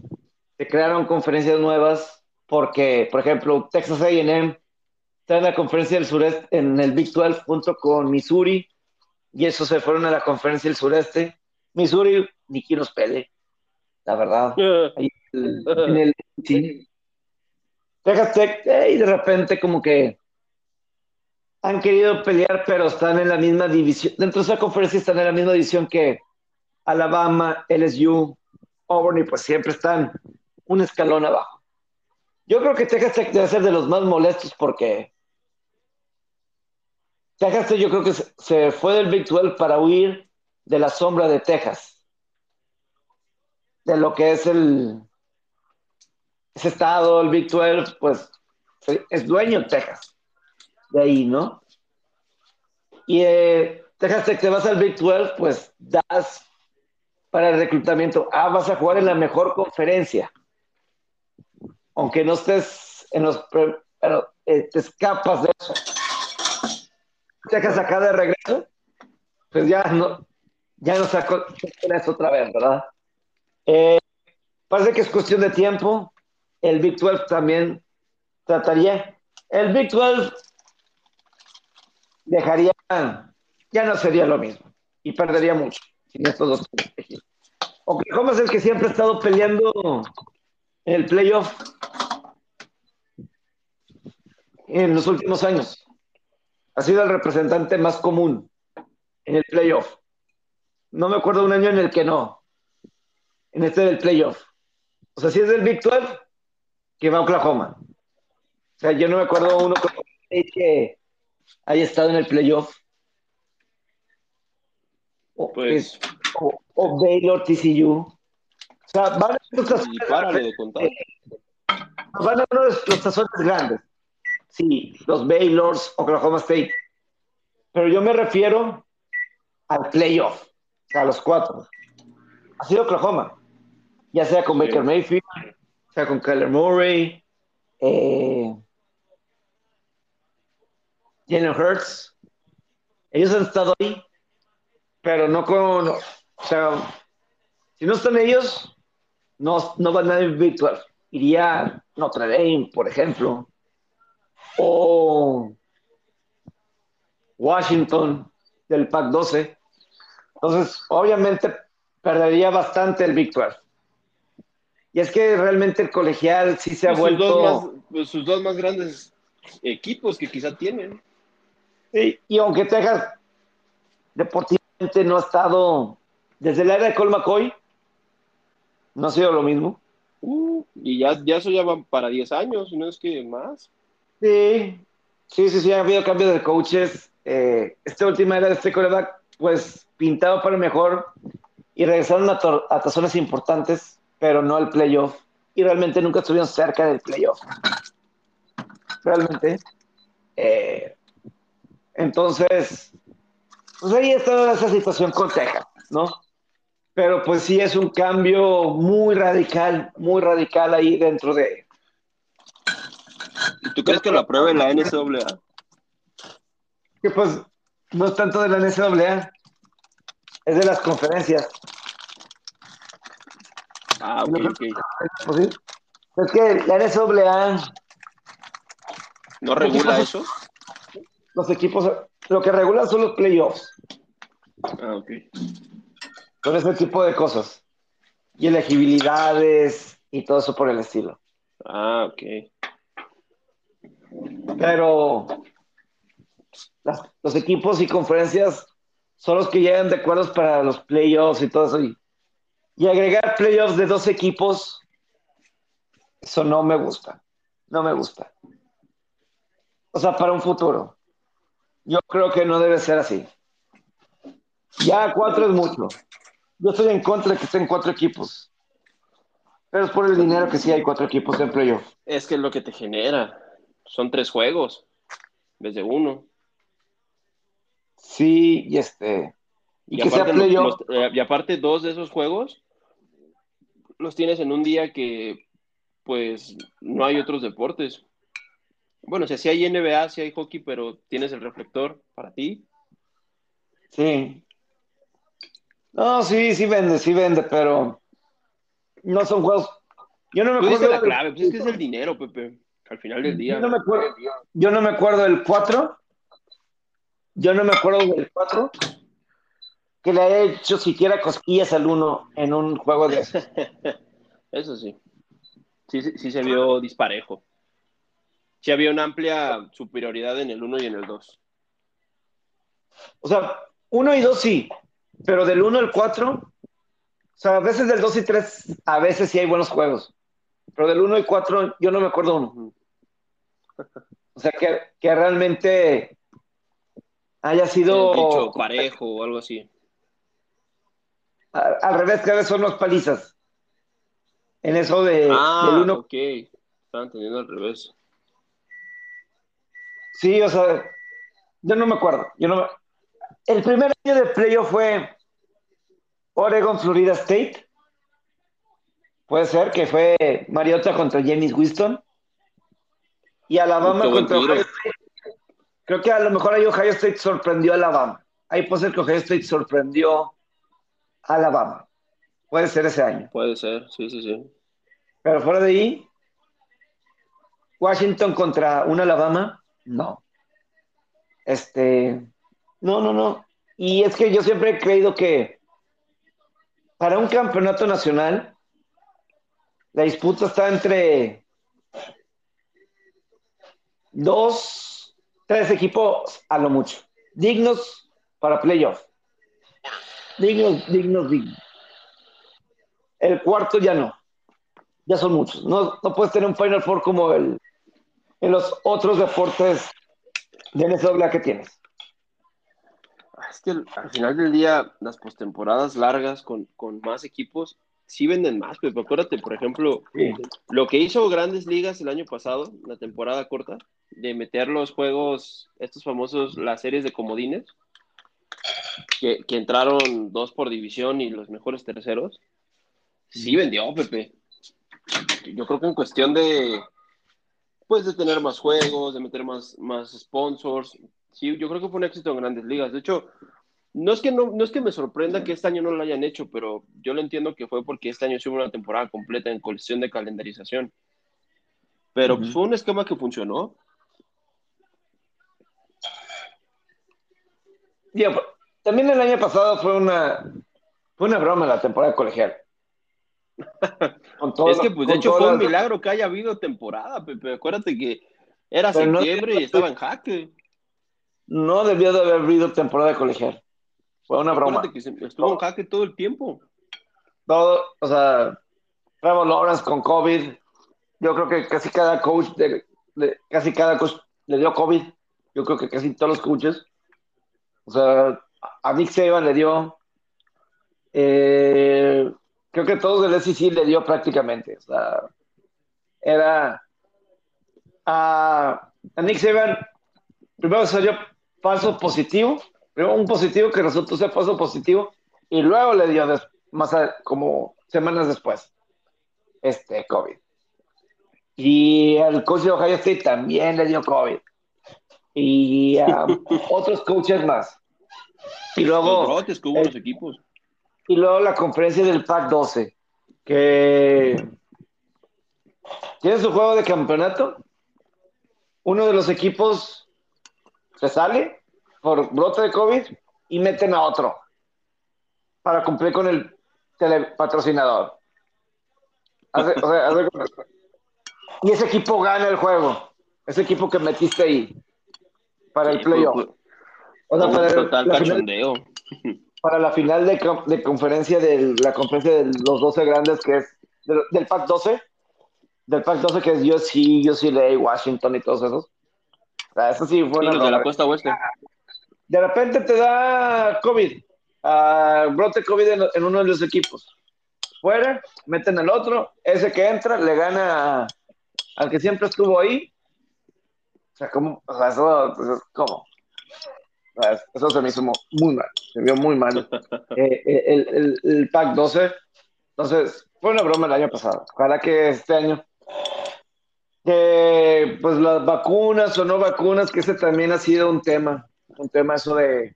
se crearon conferencias nuevas, porque, por ejemplo, Texas A and M está en la conferencia del sureste, en el Big doce, junto con Missouri, y esos se fueron a la conferencia del sureste. Missouri, ni quien los pele, la verdad. Ahí en el, en el, sí. Texas Tech, eh, y de repente como que han querido pelear, pero están en la misma división. Dentro de esa conferencia están en la misma división que Alabama, L S U, Auburn, y pues siempre están un escalón abajo. Yo creo que Texas Tech debe ser de los más molestos porque Texas Tech yo creo que se fue del Big doce para huir de la sombra de Texas, de lo que es el ese estado, el Big doce, pues es dueño de Texas, de ahí, ¿no? Y eh, Texas Tech, te vas al Big doce, pues das para el reclutamiento. Ah, vas a jugar en la mejor conferencia. Aunque no estés en los... Pero eh, te escapas de eso. Te dejas acá de regreso, pues ya no... Ya no sacó eso otra vez, ¿verdad? Eh, parece que es cuestión de tiempo. El Big doce también trataría... El Big doce dejaría... Ya no sería lo mismo. Y perdería mucho. Sin estos dos. Oklahoma es el que siempre ha estado peleando... el playoff en los últimos años ha sido el representante más común en el playoff. No me acuerdo un año en el que no, en este del playoff. O sea, si es del Big doce, que va a Oklahoma. O sea, yo no me acuerdo uno que haya estado en el playoff. O, pues. o, o Baylor, T C U. O sea, van a los tazones eh, grandes. Sí, los Baylors, Oklahoma State. Pero yo me refiero al playoff, o sea, a los cuatro. Ha sido Oklahoma. Ya sea con Baker sí. Mayfield, sea con Kyler Murray, eh, Jalen Hurts. Ellos han estado ahí, pero no con... O sea, si no están ellos... No, no va a nadie virtual. Iría Notre Dame, por ejemplo, o Washington del Pac doce. Entonces, obviamente, perdería bastante el Big doce. Y es que realmente el colegial sí se pues ha vuelto... Sus dos, más, pues sus dos más grandes equipos que quizá tienen. Sí, y aunque Texas deportivamente no ha estado... Desde el área de Colt McCoy, no ha sido lo mismo. Uh, y ya, ya eso ya van para diez años, no es que más. Sí, sí, sí, sí, ha habido cambios de coaches. Eh, esta última era de este quarterback, pues pintado para mejor y regresaron a, to- a tazones importantes, pero no al playoff. Y realmente nunca estuvieron cerca del playoff. Realmente. Eh, entonces, pues ahí está esa situación con Texas, ¿no? Pero pues sí es un cambio muy radical, muy radical ahí dentro de... ¿Y tú crees que lo apruebe la N C A A? Que pues no es tanto de la N C A A, es de las conferencias. Ah, ok, ok. Pues, sí. Es que la N C A A... ¿No regula equipos, eso? Los equipos, lo que regulan son los playoffs. Ah, ok. Con ese tipo de cosas. Y elegibilidades y todo eso por el estilo. Ah, ok. Pero las, los equipos y conferencias son los que llegan de acuerdos para los playoffs y todo eso. Y, y agregar playoffs de dos equipos, eso no me gusta. No me gusta. O sea, para un futuro. Yo creo que no debe ser así. Ya cuatro es mucho. Yo estoy en contra de que estén cuatro equipos. Pero es por el dinero que sí hay cuatro equipos en playoff. Es que es lo que te genera. son tres juegos en vez de uno. Sí, y este... Y, y, que aparte, sea los, los, y aparte dos de esos juegos los tienes en un día que pues no hay otros deportes. Bueno, o sea, sí hay N B A, sí hay hockey, pero tienes el reflector para ti. Sí. No, sí, sí vende, sí vende, pero no son juegos... Yo no me Tú acuerdo... la clave, pues es que es el dinero, Pepe, al final del día. Yo no me acuerdo, yo no me acuerdo del cuatro. Yo no me acuerdo del cuatro. Que le haya hecho siquiera cosquillas al uno en un juego de esos. Eso sí. Sí, sí, sí se vio disparejo. Sí había una amplia superioridad en el uno y en el dos. O sea, uno y dos sí, pero del uno al cuatro, o sea, a veces del dos y tres, a veces sí hay buenos juegos, pero del uno y cuatro yo no me acuerdo uno. O sea, que, que realmente haya sido... Dicho, parejo o algo así. Al revés, cada vez son los palizas. En eso de, ah, del uno. Ah, ok. Estaba entendiendo al revés. Sí, o sea, yo no me acuerdo. Yo no me... El primer año de playoff fue Oregon, Florida State. Puede ser que fue Mariota contra Jameis Winston. Y Alabama Mucho contra Ohio State. Creo que a lo mejor ahí Ohio State sorprendió a Alabama. Ahí puede ser que Ohio State sorprendió Alabama. Puede ser ese año. Puede ser, sí, sí, sí. Pero fuera de ahí, Washington contra un Alabama, no. Este, no, no, no. Y es que yo siempre he creído que para un campeonato nacional, la disputa está entre dos, tres equipos a lo mucho. Dignos para playoff. Dignos, dignos, dignos. El cuarto ya no. Ya son muchos. No, no puedes tener un Final Four como el en los otros deportes de N C A A que tienes. Es que al final del día, las postemporadas largas con, con más equipos sí venden más. Pero acuérdate, por ejemplo, sí. Lo que hizo Grandes Ligas el año pasado, la temporada corta, de meter los juegos, estos famosos, las series de comodines, que, que entraron dos por división y los mejores terceros. Sí vendió, Pepe. Yo creo que en cuestión de pues de tener más juegos, de meter más, más sponsors, sí, yo creo que fue un éxito en Grandes Ligas. De hecho, no es que no, no es que me sorprenda que este año no lo hayan hecho, pero yo lo entiendo que fue porque este año sí hubo una temporada completa en cuestión de calendarización. Pero uh-huh. pues, fue un esquema que funcionó. Yo, también el año pasado fue una fue una broma la temporada colegial. Es que pues de hecho fue un milagro que haya habido temporada, Pepe. Acuérdate que era septiembre y estaba en jaque. No debió de haber habido temporada colegial. Fue una broma. Acuérdate que estuvo en jaque todo el tiempo. Todo, o sea, Trevor Lawrence con COVID. Yo creo que casi cada coach de, de, casi cada coach le dio COVID. Yo creo que casi todos los coaches. O sea, a Nick Saban le dio. Eh Creo que todos del S E C le dio prácticamente. O sea, era a, a Nick Saban. Primero salió falso positivo, primero un positivo que resultó ser falso positivo, y luego le dio des, más a, como semanas después este COVID. Y al coach de Ohio State también le dio COVID. Y a otros coaches más. Y luego los eh, los equipos. Y luego la conferencia del Pac doce, que tiene su juego de campeonato. Uno de los equipos se sale por brote de COVID y meten a otro para cumplir con el telepatrocinador. Hace, o sea, hace... Y ese equipo gana el juego. Ese equipo que metiste ahí para sí, el playoff. O sea, para total cachondeo. Para la final de, de conferencia de la conferencia de los doce grandes, que es de, del Pac doce, del Pac doce, que es U S C, U C L A, Washington y todos esos. O sea, eso sí fue sí, los de la costa oeste. De repente te da COVID, uh, brote COVID en, en uno de los equipos. Fuera, meten al otro, ese que entra le gana al que siempre estuvo ahí O sea, ¿cómo? O sea, eso, ¿cómo? O sea, eso se me hizo muy mal. Se vio muy mal. Eh, el, el, el Pac doce. Entonces, fue una broma el año pasado. Ojalá que este año... Eh, pues las vacunas o no vacunas, que ese también ha sido un tema. Un tema eso de,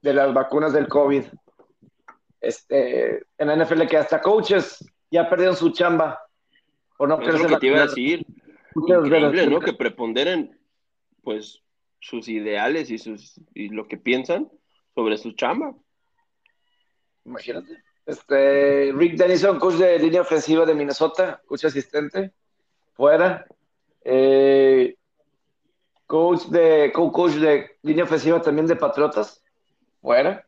de las vacunas del COVID. Este, en la N F L que hasta coaches ya perdieron su chamba. O no, es lo que te iba a decir. Increíble, ¿no? Que preponderen, pues, sus ideales y sus y lo que piensan sobre su chamba. Imagínate. Este, Rick Dennison, coach de línea ofensiva de Minnesota, coach asistente, fuera. Eh, coach de co-coach de línea ofensiva también de Patriotas, fuera.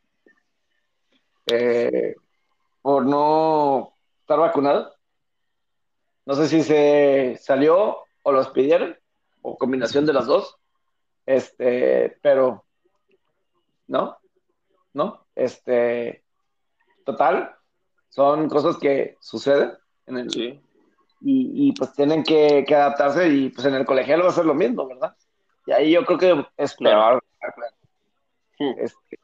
Eh, por no estar vacunado. No sé si se salió o los pidieron, o combinación de las dos. Este, pero no, no, este, total, son cosas que suceden en el, sí. y, y pues tienen que, que adaptarse, y pues en el colegial va a ser lo mismo, ¿verdad? Y ahí yo creo que es peor. Claro. Este,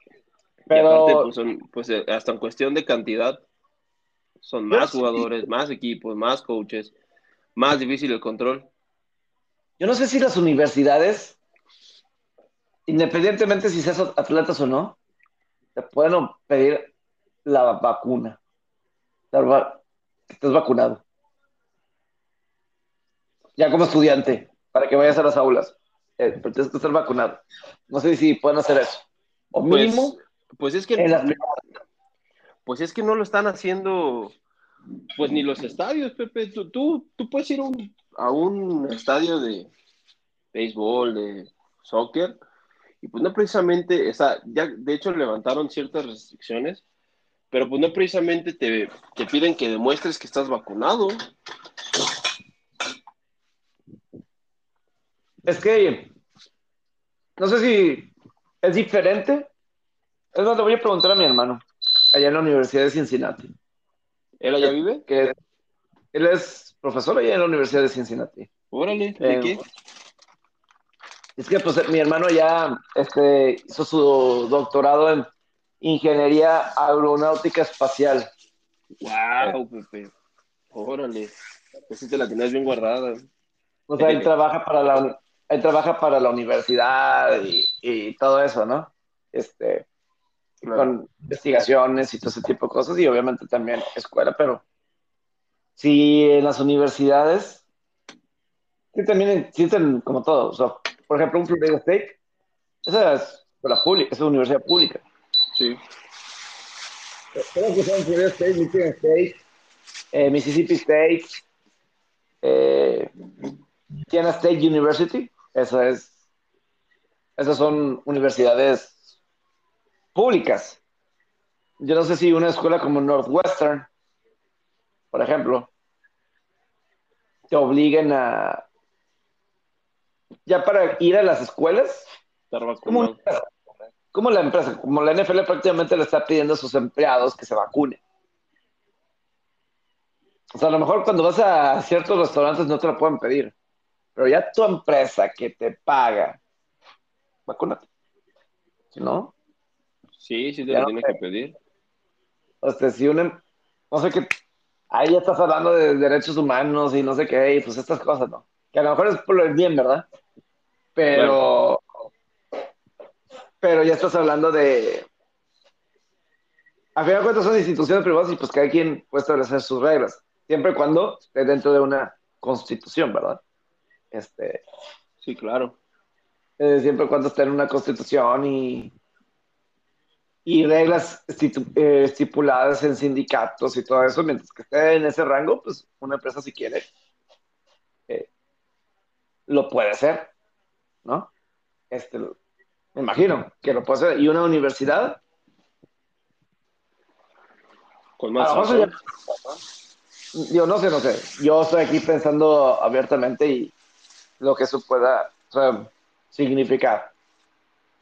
pero y aparte, pues, son, pues hasta en cuestión de cantidad. Son más jugadores, más equipos, más coaches, más difícil el control. Yo no sé si las universidades, independientemente si seas atletas o no, te pueden pedir la vacuna. La, que estés vacunado. Ya como estudiante, para que vayas a las aulas. Eh, pero tienes que estar vacunado. No sé si pueden hacer eso. O mínimo, pues, pues es que... En las... Pues es que no lo están haciendo, pues ni los estadios, Pepe. Tú, tú, tú puedes ir un, a un estadio de béisbol, de soccer, y pues no precisamente, o sea, ya de hecho levantaron ciertas restricciones, pero pues no precisamente te, te piden que demuestres que estás vacunado. Es que, no sé si es diferente. Es más, le voy a preguntar a mi hermano. Allá en la Universidad de Cincinnati. ¿Él allá vive? Que él es profesor allá en la Universidad de Cincinnati. Órale, ¿de eh, qué? Es que pues mi hermano ya este, hizo su doctorado en Ingeniería Aeronáutica Espacial. ¡Wow, Pepe! Órale, pues sí te la tienes bien guardada. O sea, él trabaja para la, él trabaja para la universidad y, y todo eso, ¿no? Este... Claro. Con investigaciones y todo ese tipo de cosas, y obviamente también escuela, pero si en las universidades sí también existen como todo, o sea, por ejemplo un Florida State, esa es la pública, esa es una universidad pública. Sí. Creo que son Florida State, Michigan State, eh, Mississippi State, eh, Indiana State University, esa es, esas son universidades públicas. Yo no sé si una escuela como Northwestern, por ejemplo, te obliguen a ya para ir a las escuelas como, como la empresa, como la N F L prácticamente le está pidiendo a sus empleados que se vacunen. O sea, a lo mejor cuando vas a ciertos restaurantes no te lo pueden pedir, pero ya tu empresa que te paga, vacúnate. Si no, sí, sí te ya lo no tienes sé. que pedir. O sea, si una... No sé qué... Ahí ya estás hablando de derechos humanos y no sé qué, y pues estas cosas, ¿no? Que a lo mejor es por el bien, ¿verdad? Pero... Bueno. Pero ya estás hablando de... A fin de cuentas son instituciones privadas y pues cada quien puede establecer sus reglas. Siempre y cuando esté dentro de una constitución, ¿verdad? Este... Sí, claro. Eh, siempre y cuando esté en una constitución y... y reglas estipuladas en sindicatos y todo eso, mientras que esté en ese rango, pues una empresa si quiere eh, lo puede hacer, ¿no? Este, me imagino que lo puede hacer. ¿Y una universidad? Con más razón. Ya, ¿no? Yo no sé, no sé. Yo estoy aquí pensando abiertamente y lo que eso pueda, o sea, significar.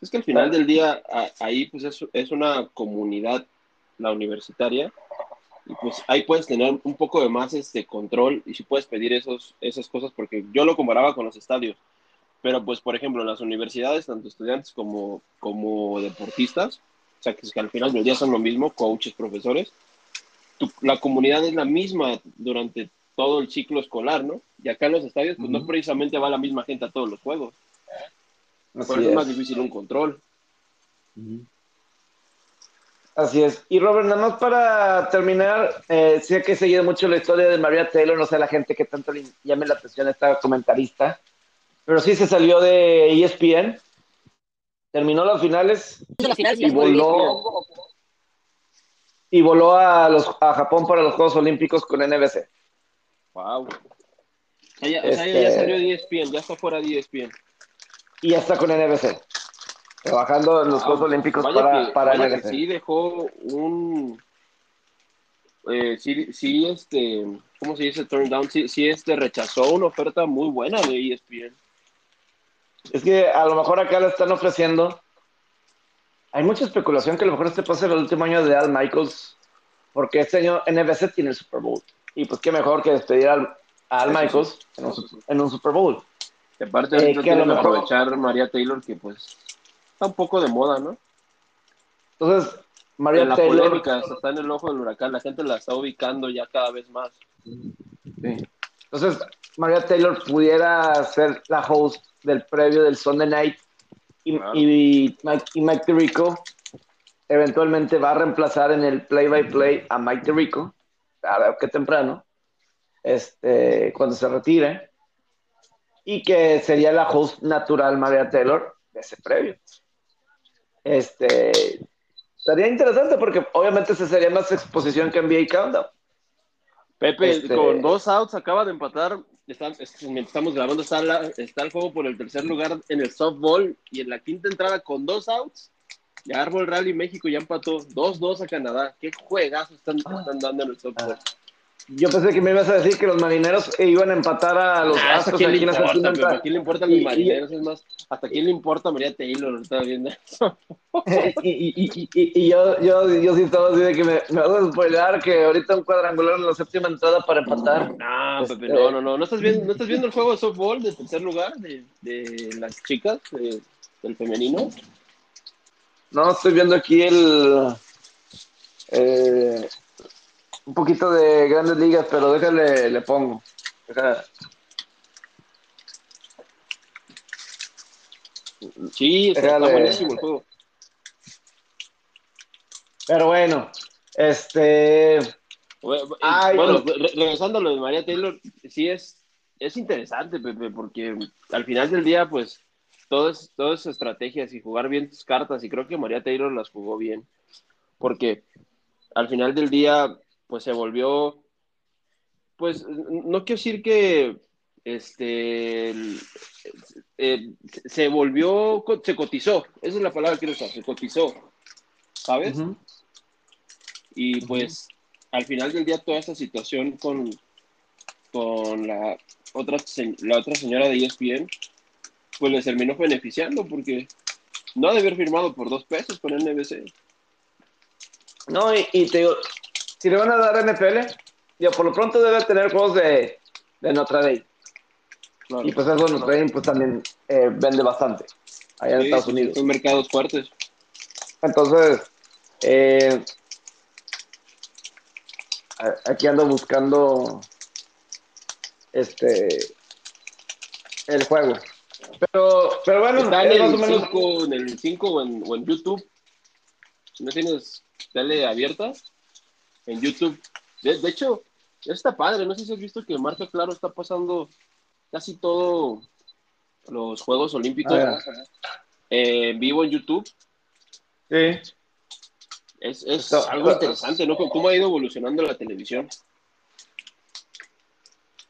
Es que al final del día, a, ahí pues es, es una comunidad, la universitaria, y pues ahí puedes tener un poco de más este control, y si puedes pedir esos, esas cosas, porque yo lo comparaba con los estadios. Pero, pues, por ejemplo, en las universidades, tanto estudiantes como, como deportistas, o sea, que, que al final del día son lo mismo, coaches, profesores, tu, la comunidad es la misma durante todo el ciclo escolar, ¿no? Y acá en los estadios, pues, uh-huh. no precisamente va la misma gente a todos los juegos. Así por eso es más difícil un control. Uh-huh. Así es. Y Robert, nada más para terminar, eh, sé que he seguido mucho la historia de Maria Taylor, no sé a la gente que tanto le llame la atención a esta comentarista, pero sí se salió de E S P N, terminó las finales y voló y voló a los a Japón para los Juegos Olímpicos con N B C. Wow. O sea, ya, este... o sea, ya salió de E S P N, ya está fuera de E S P N. Y ya está con N B C. Trabajando en los ah, Juegos Olímpicos para, que, para N B C. Sí dejó un... Eh, sí, sí, este... ¿Cómo se dice? Turn down. Sí, sí, este rechazó una oferta muy buena de E S P N. Es que a lo mejor acá la están ofreciendo. Hay mucha especulación que a lo mejor este pase el último año de Al Michaels, porque este año N B C tiene el Super Bowl. Y pues qué mejor que despedir al, a Al Michaels en un, en un Super Bowl. De parte de eh, que a lo mejor aprovechar Maria Taylor, que pues... un poco de moda, ¿no? Entonces, Maria en la Taylor... polémica, está en el ojo del huracán, la gente la está ubicando ya cada vez más. Sí. Entonces, Maria Taylor pudiera ser la host del previo del Sunday Night y, claro. y, Mike, y Mike Tirico eventualmente va a reemplazar en el play-by-play a Mike Tirico, a ver qué temprano, este, cuando se retire, y que sería la host natural Maria Taylor de ese previo. Este, estaría interesante porque obviamente se sería más exposición que N B A Countdown. Pepe, este... con dos outs acaba de empatar. Mientras estamos grabando, está, la, está el juego por el tercer lugar en el softball y en la quinta entrada con dos outs. Ya Árbol Rally México ya empató dos dos a Canadá. Qué juegazo están, ah, están dando en el softball. Ah. Yo pensé que me ibas a decir que los marineros iban a empatar a los ah, Astros. ¿A quién le importa? ¿A quién le importa a los marineros? Es más, ¿hasta quién le importa a Maria Taylor? ¿Estás viendo eso? y y, y, y, y yo, yo, yo sí estaba así de que me, me vas a spoilear que ahorita un cuadrangular en la séptima entrada para empatar. No, este... Pepe, no, no, no. ¿No estás viendo, ¿no estás viendo el juego de softball de tercer lugar de, de las chicas, de, del femenino? No, estoy viendo aquí el... Eh... un poquito de Grandes Ligas, pero déjale, le pongo. Déjale. Sí, está buenísimo el juego. Pero bueno, este... Bueno, Ay, bueno no. regresando a lo de Maria Taylor, sí es, es interesante, Pepe, porque al final del día, pues, todo es, todo es estrategias y jugar bien tus cartas, y creo que Maria Taylor las jugó bien, porque al final del día... pues se volvió, pues no quiero decir que este eh, se volvió, se cotizó, esa es la palabra que quiero usar, se cotizó, ¿sabes? Uh-huh. Y pues uh-huh. al final del día toda esta situación con, con la, otra, la otra señora de E S P N, pues les terminó beneficiando porque no ha de haber firmado por dos pesos con N B C. No, y, y te digo... Si le van a dar N F L, yo por lo pronto debe tener juegos de, de Notre Dame. Claro, y pues eso Notre Dame pues también eh, vende bastante allá en sí, Estados Unidos. Son mercados fuertes. Entonces, eh, aquí ando buscando este el juego. Pero, pero bueno, está en el cinco, en el cinco o en, o en YouTube. ¿No tienes tele abierta? En YouTube, de, de hecho, está padre, no sé si has visto que Marca Claro está pasando casi todos los Juegos Olímpicos ah, eh, en vivo en YouTube. Sí. Es, es Esto, algo pero, interesante, ¿no? Cómo ha ido evolucionando la televisión.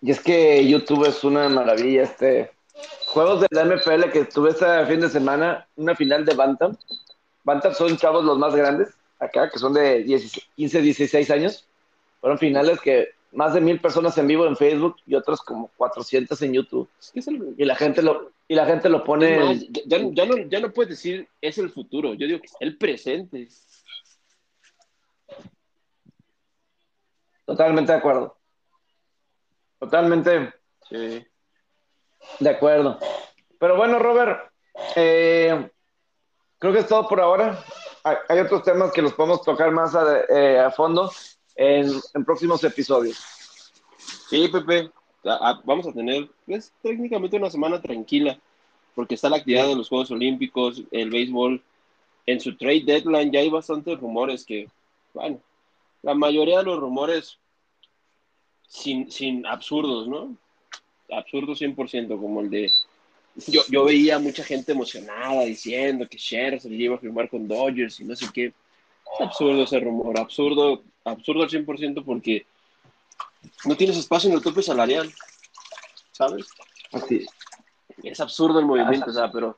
Y es que YouTube es una maravilla, este. Juegos de la N F L que estuve este fin de semana, una final de Bantam. Bantam son chavos los más grandes. Acá, que son de quince, dieciséis años, fueron finales que más de mil personas en vivo en Facebook y otros como cuatrocientos en YouTube. El... Y la gente lo, y la gente lo pone... Más, en... ya, ya, no, ya no puedes decir es el futuro, yo digo que es el presente. Totalmente de acuerdo. Totalmente sí. de acuerdo. Pero bueno, Robert, eh, creo que es todo por ahora. Hay, hay otros temas que los podemos tocar más a, eh, a fondo en, en próximos episodios. Sí, Pepe, a, a, vamos a tener pues, técnicamente una semana tranquila, porque está la actividad de los Juegos Olímpicos, el béisbol. En su trade deadline ya hay bastantes rumores que, bueno, la mayoría de los rumores sin, sin absurdos, ¿no? Absurdos cien por ciento, como el de... Yo, yo veía mucha gente emocionada diciendo que Scherzer iba a firmar con Dodgers y no sé qué. Es absurdo ese rumor, absurdo, absurdo al cien por ciento porque no tienes espacio en el tope salarial, ¿sabes? Así. Es absurdo el movimiento, o sea, pero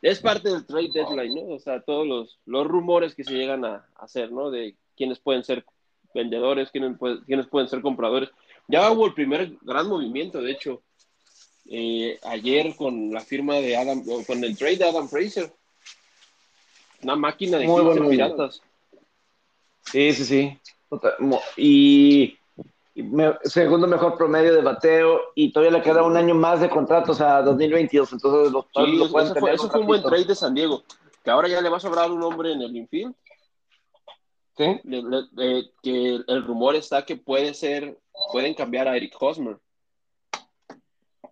es parte del trade deadline, ¿no? O sea, todos los, los rumores que se llegan a, a hacer, ¿no? De quiénes pueden ser vendedores, quiénes, puede, quiénes pueden ser compradores. Ya hubo el primer gran movimiento, de hecho, Eh, ayer con la firma de Adam, con el trade de Adam Fraser, una máquina de quince piratas. Sí, sí, sí. Y, y me, segundo mejor promedio de bateo, y todavía le queda un año más de contrato, o sea, dos mil veintidós. Entonces, los sí, lo pueden eso tener fue, eso fue un buen trade de San Diego, que ahora ya le va a sobrar un hombre en el infield. ¿Sí? Le, le, le, que el rumor está que puede ser, pueden cambiar a Eric Hosmer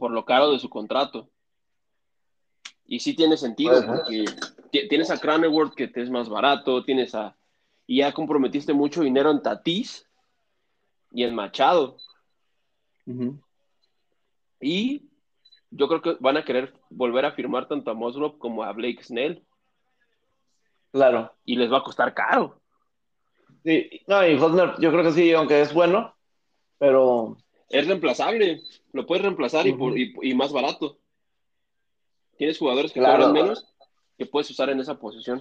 por lo caro de su contrato. Y sí tiene sentido, ajá, porque t- tienes a Cronenworth, que te es más barato, tienes a... y ya comprometiste mucho dinero en Tatis y en Machado. Uh-huh. Y yo creo que van a querer volver a firmar tanto a Mosgrove como a Blake Snell. Claro. Y les va a costar caro. Sí. No, y Hosmer, yo creo que sí, aunque es bueno, pero... es reemplazable, lo puedes reemplazar, uh-huh, y, por, y, y más barato. Tienes jugadores que claro, cobran menos que puedes usar en esa posición.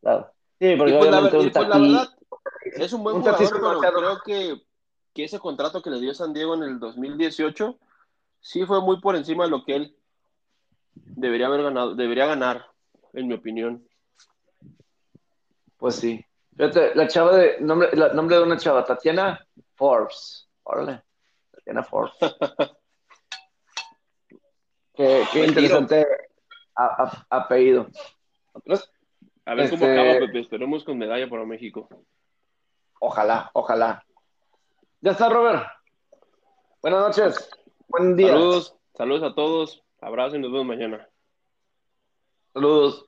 Claro. Sí, porque pues la, un tati... la verdad es un buen un jugador, pero marcado. Creo que, que ese contrato que le dio San Diego en el dos mil dieciocho sí fue muy por encima de lo que él debería haber ganado, debería ganar, en mi opinión. Pues sí. Fíjate, la chava de nombre, la, nombre de una chava, Tatiana Forbes. Órale. qué, qué interesante a, a, apellido. A ver este... cómo acaba, Pepe. Esperemos con medalla para México. Ojalá, ojalá. Ya está, Robert. Buenas noches. Buen día. Saludos, saludos a todos. Abrazo y nos vemos mañana. Saludos.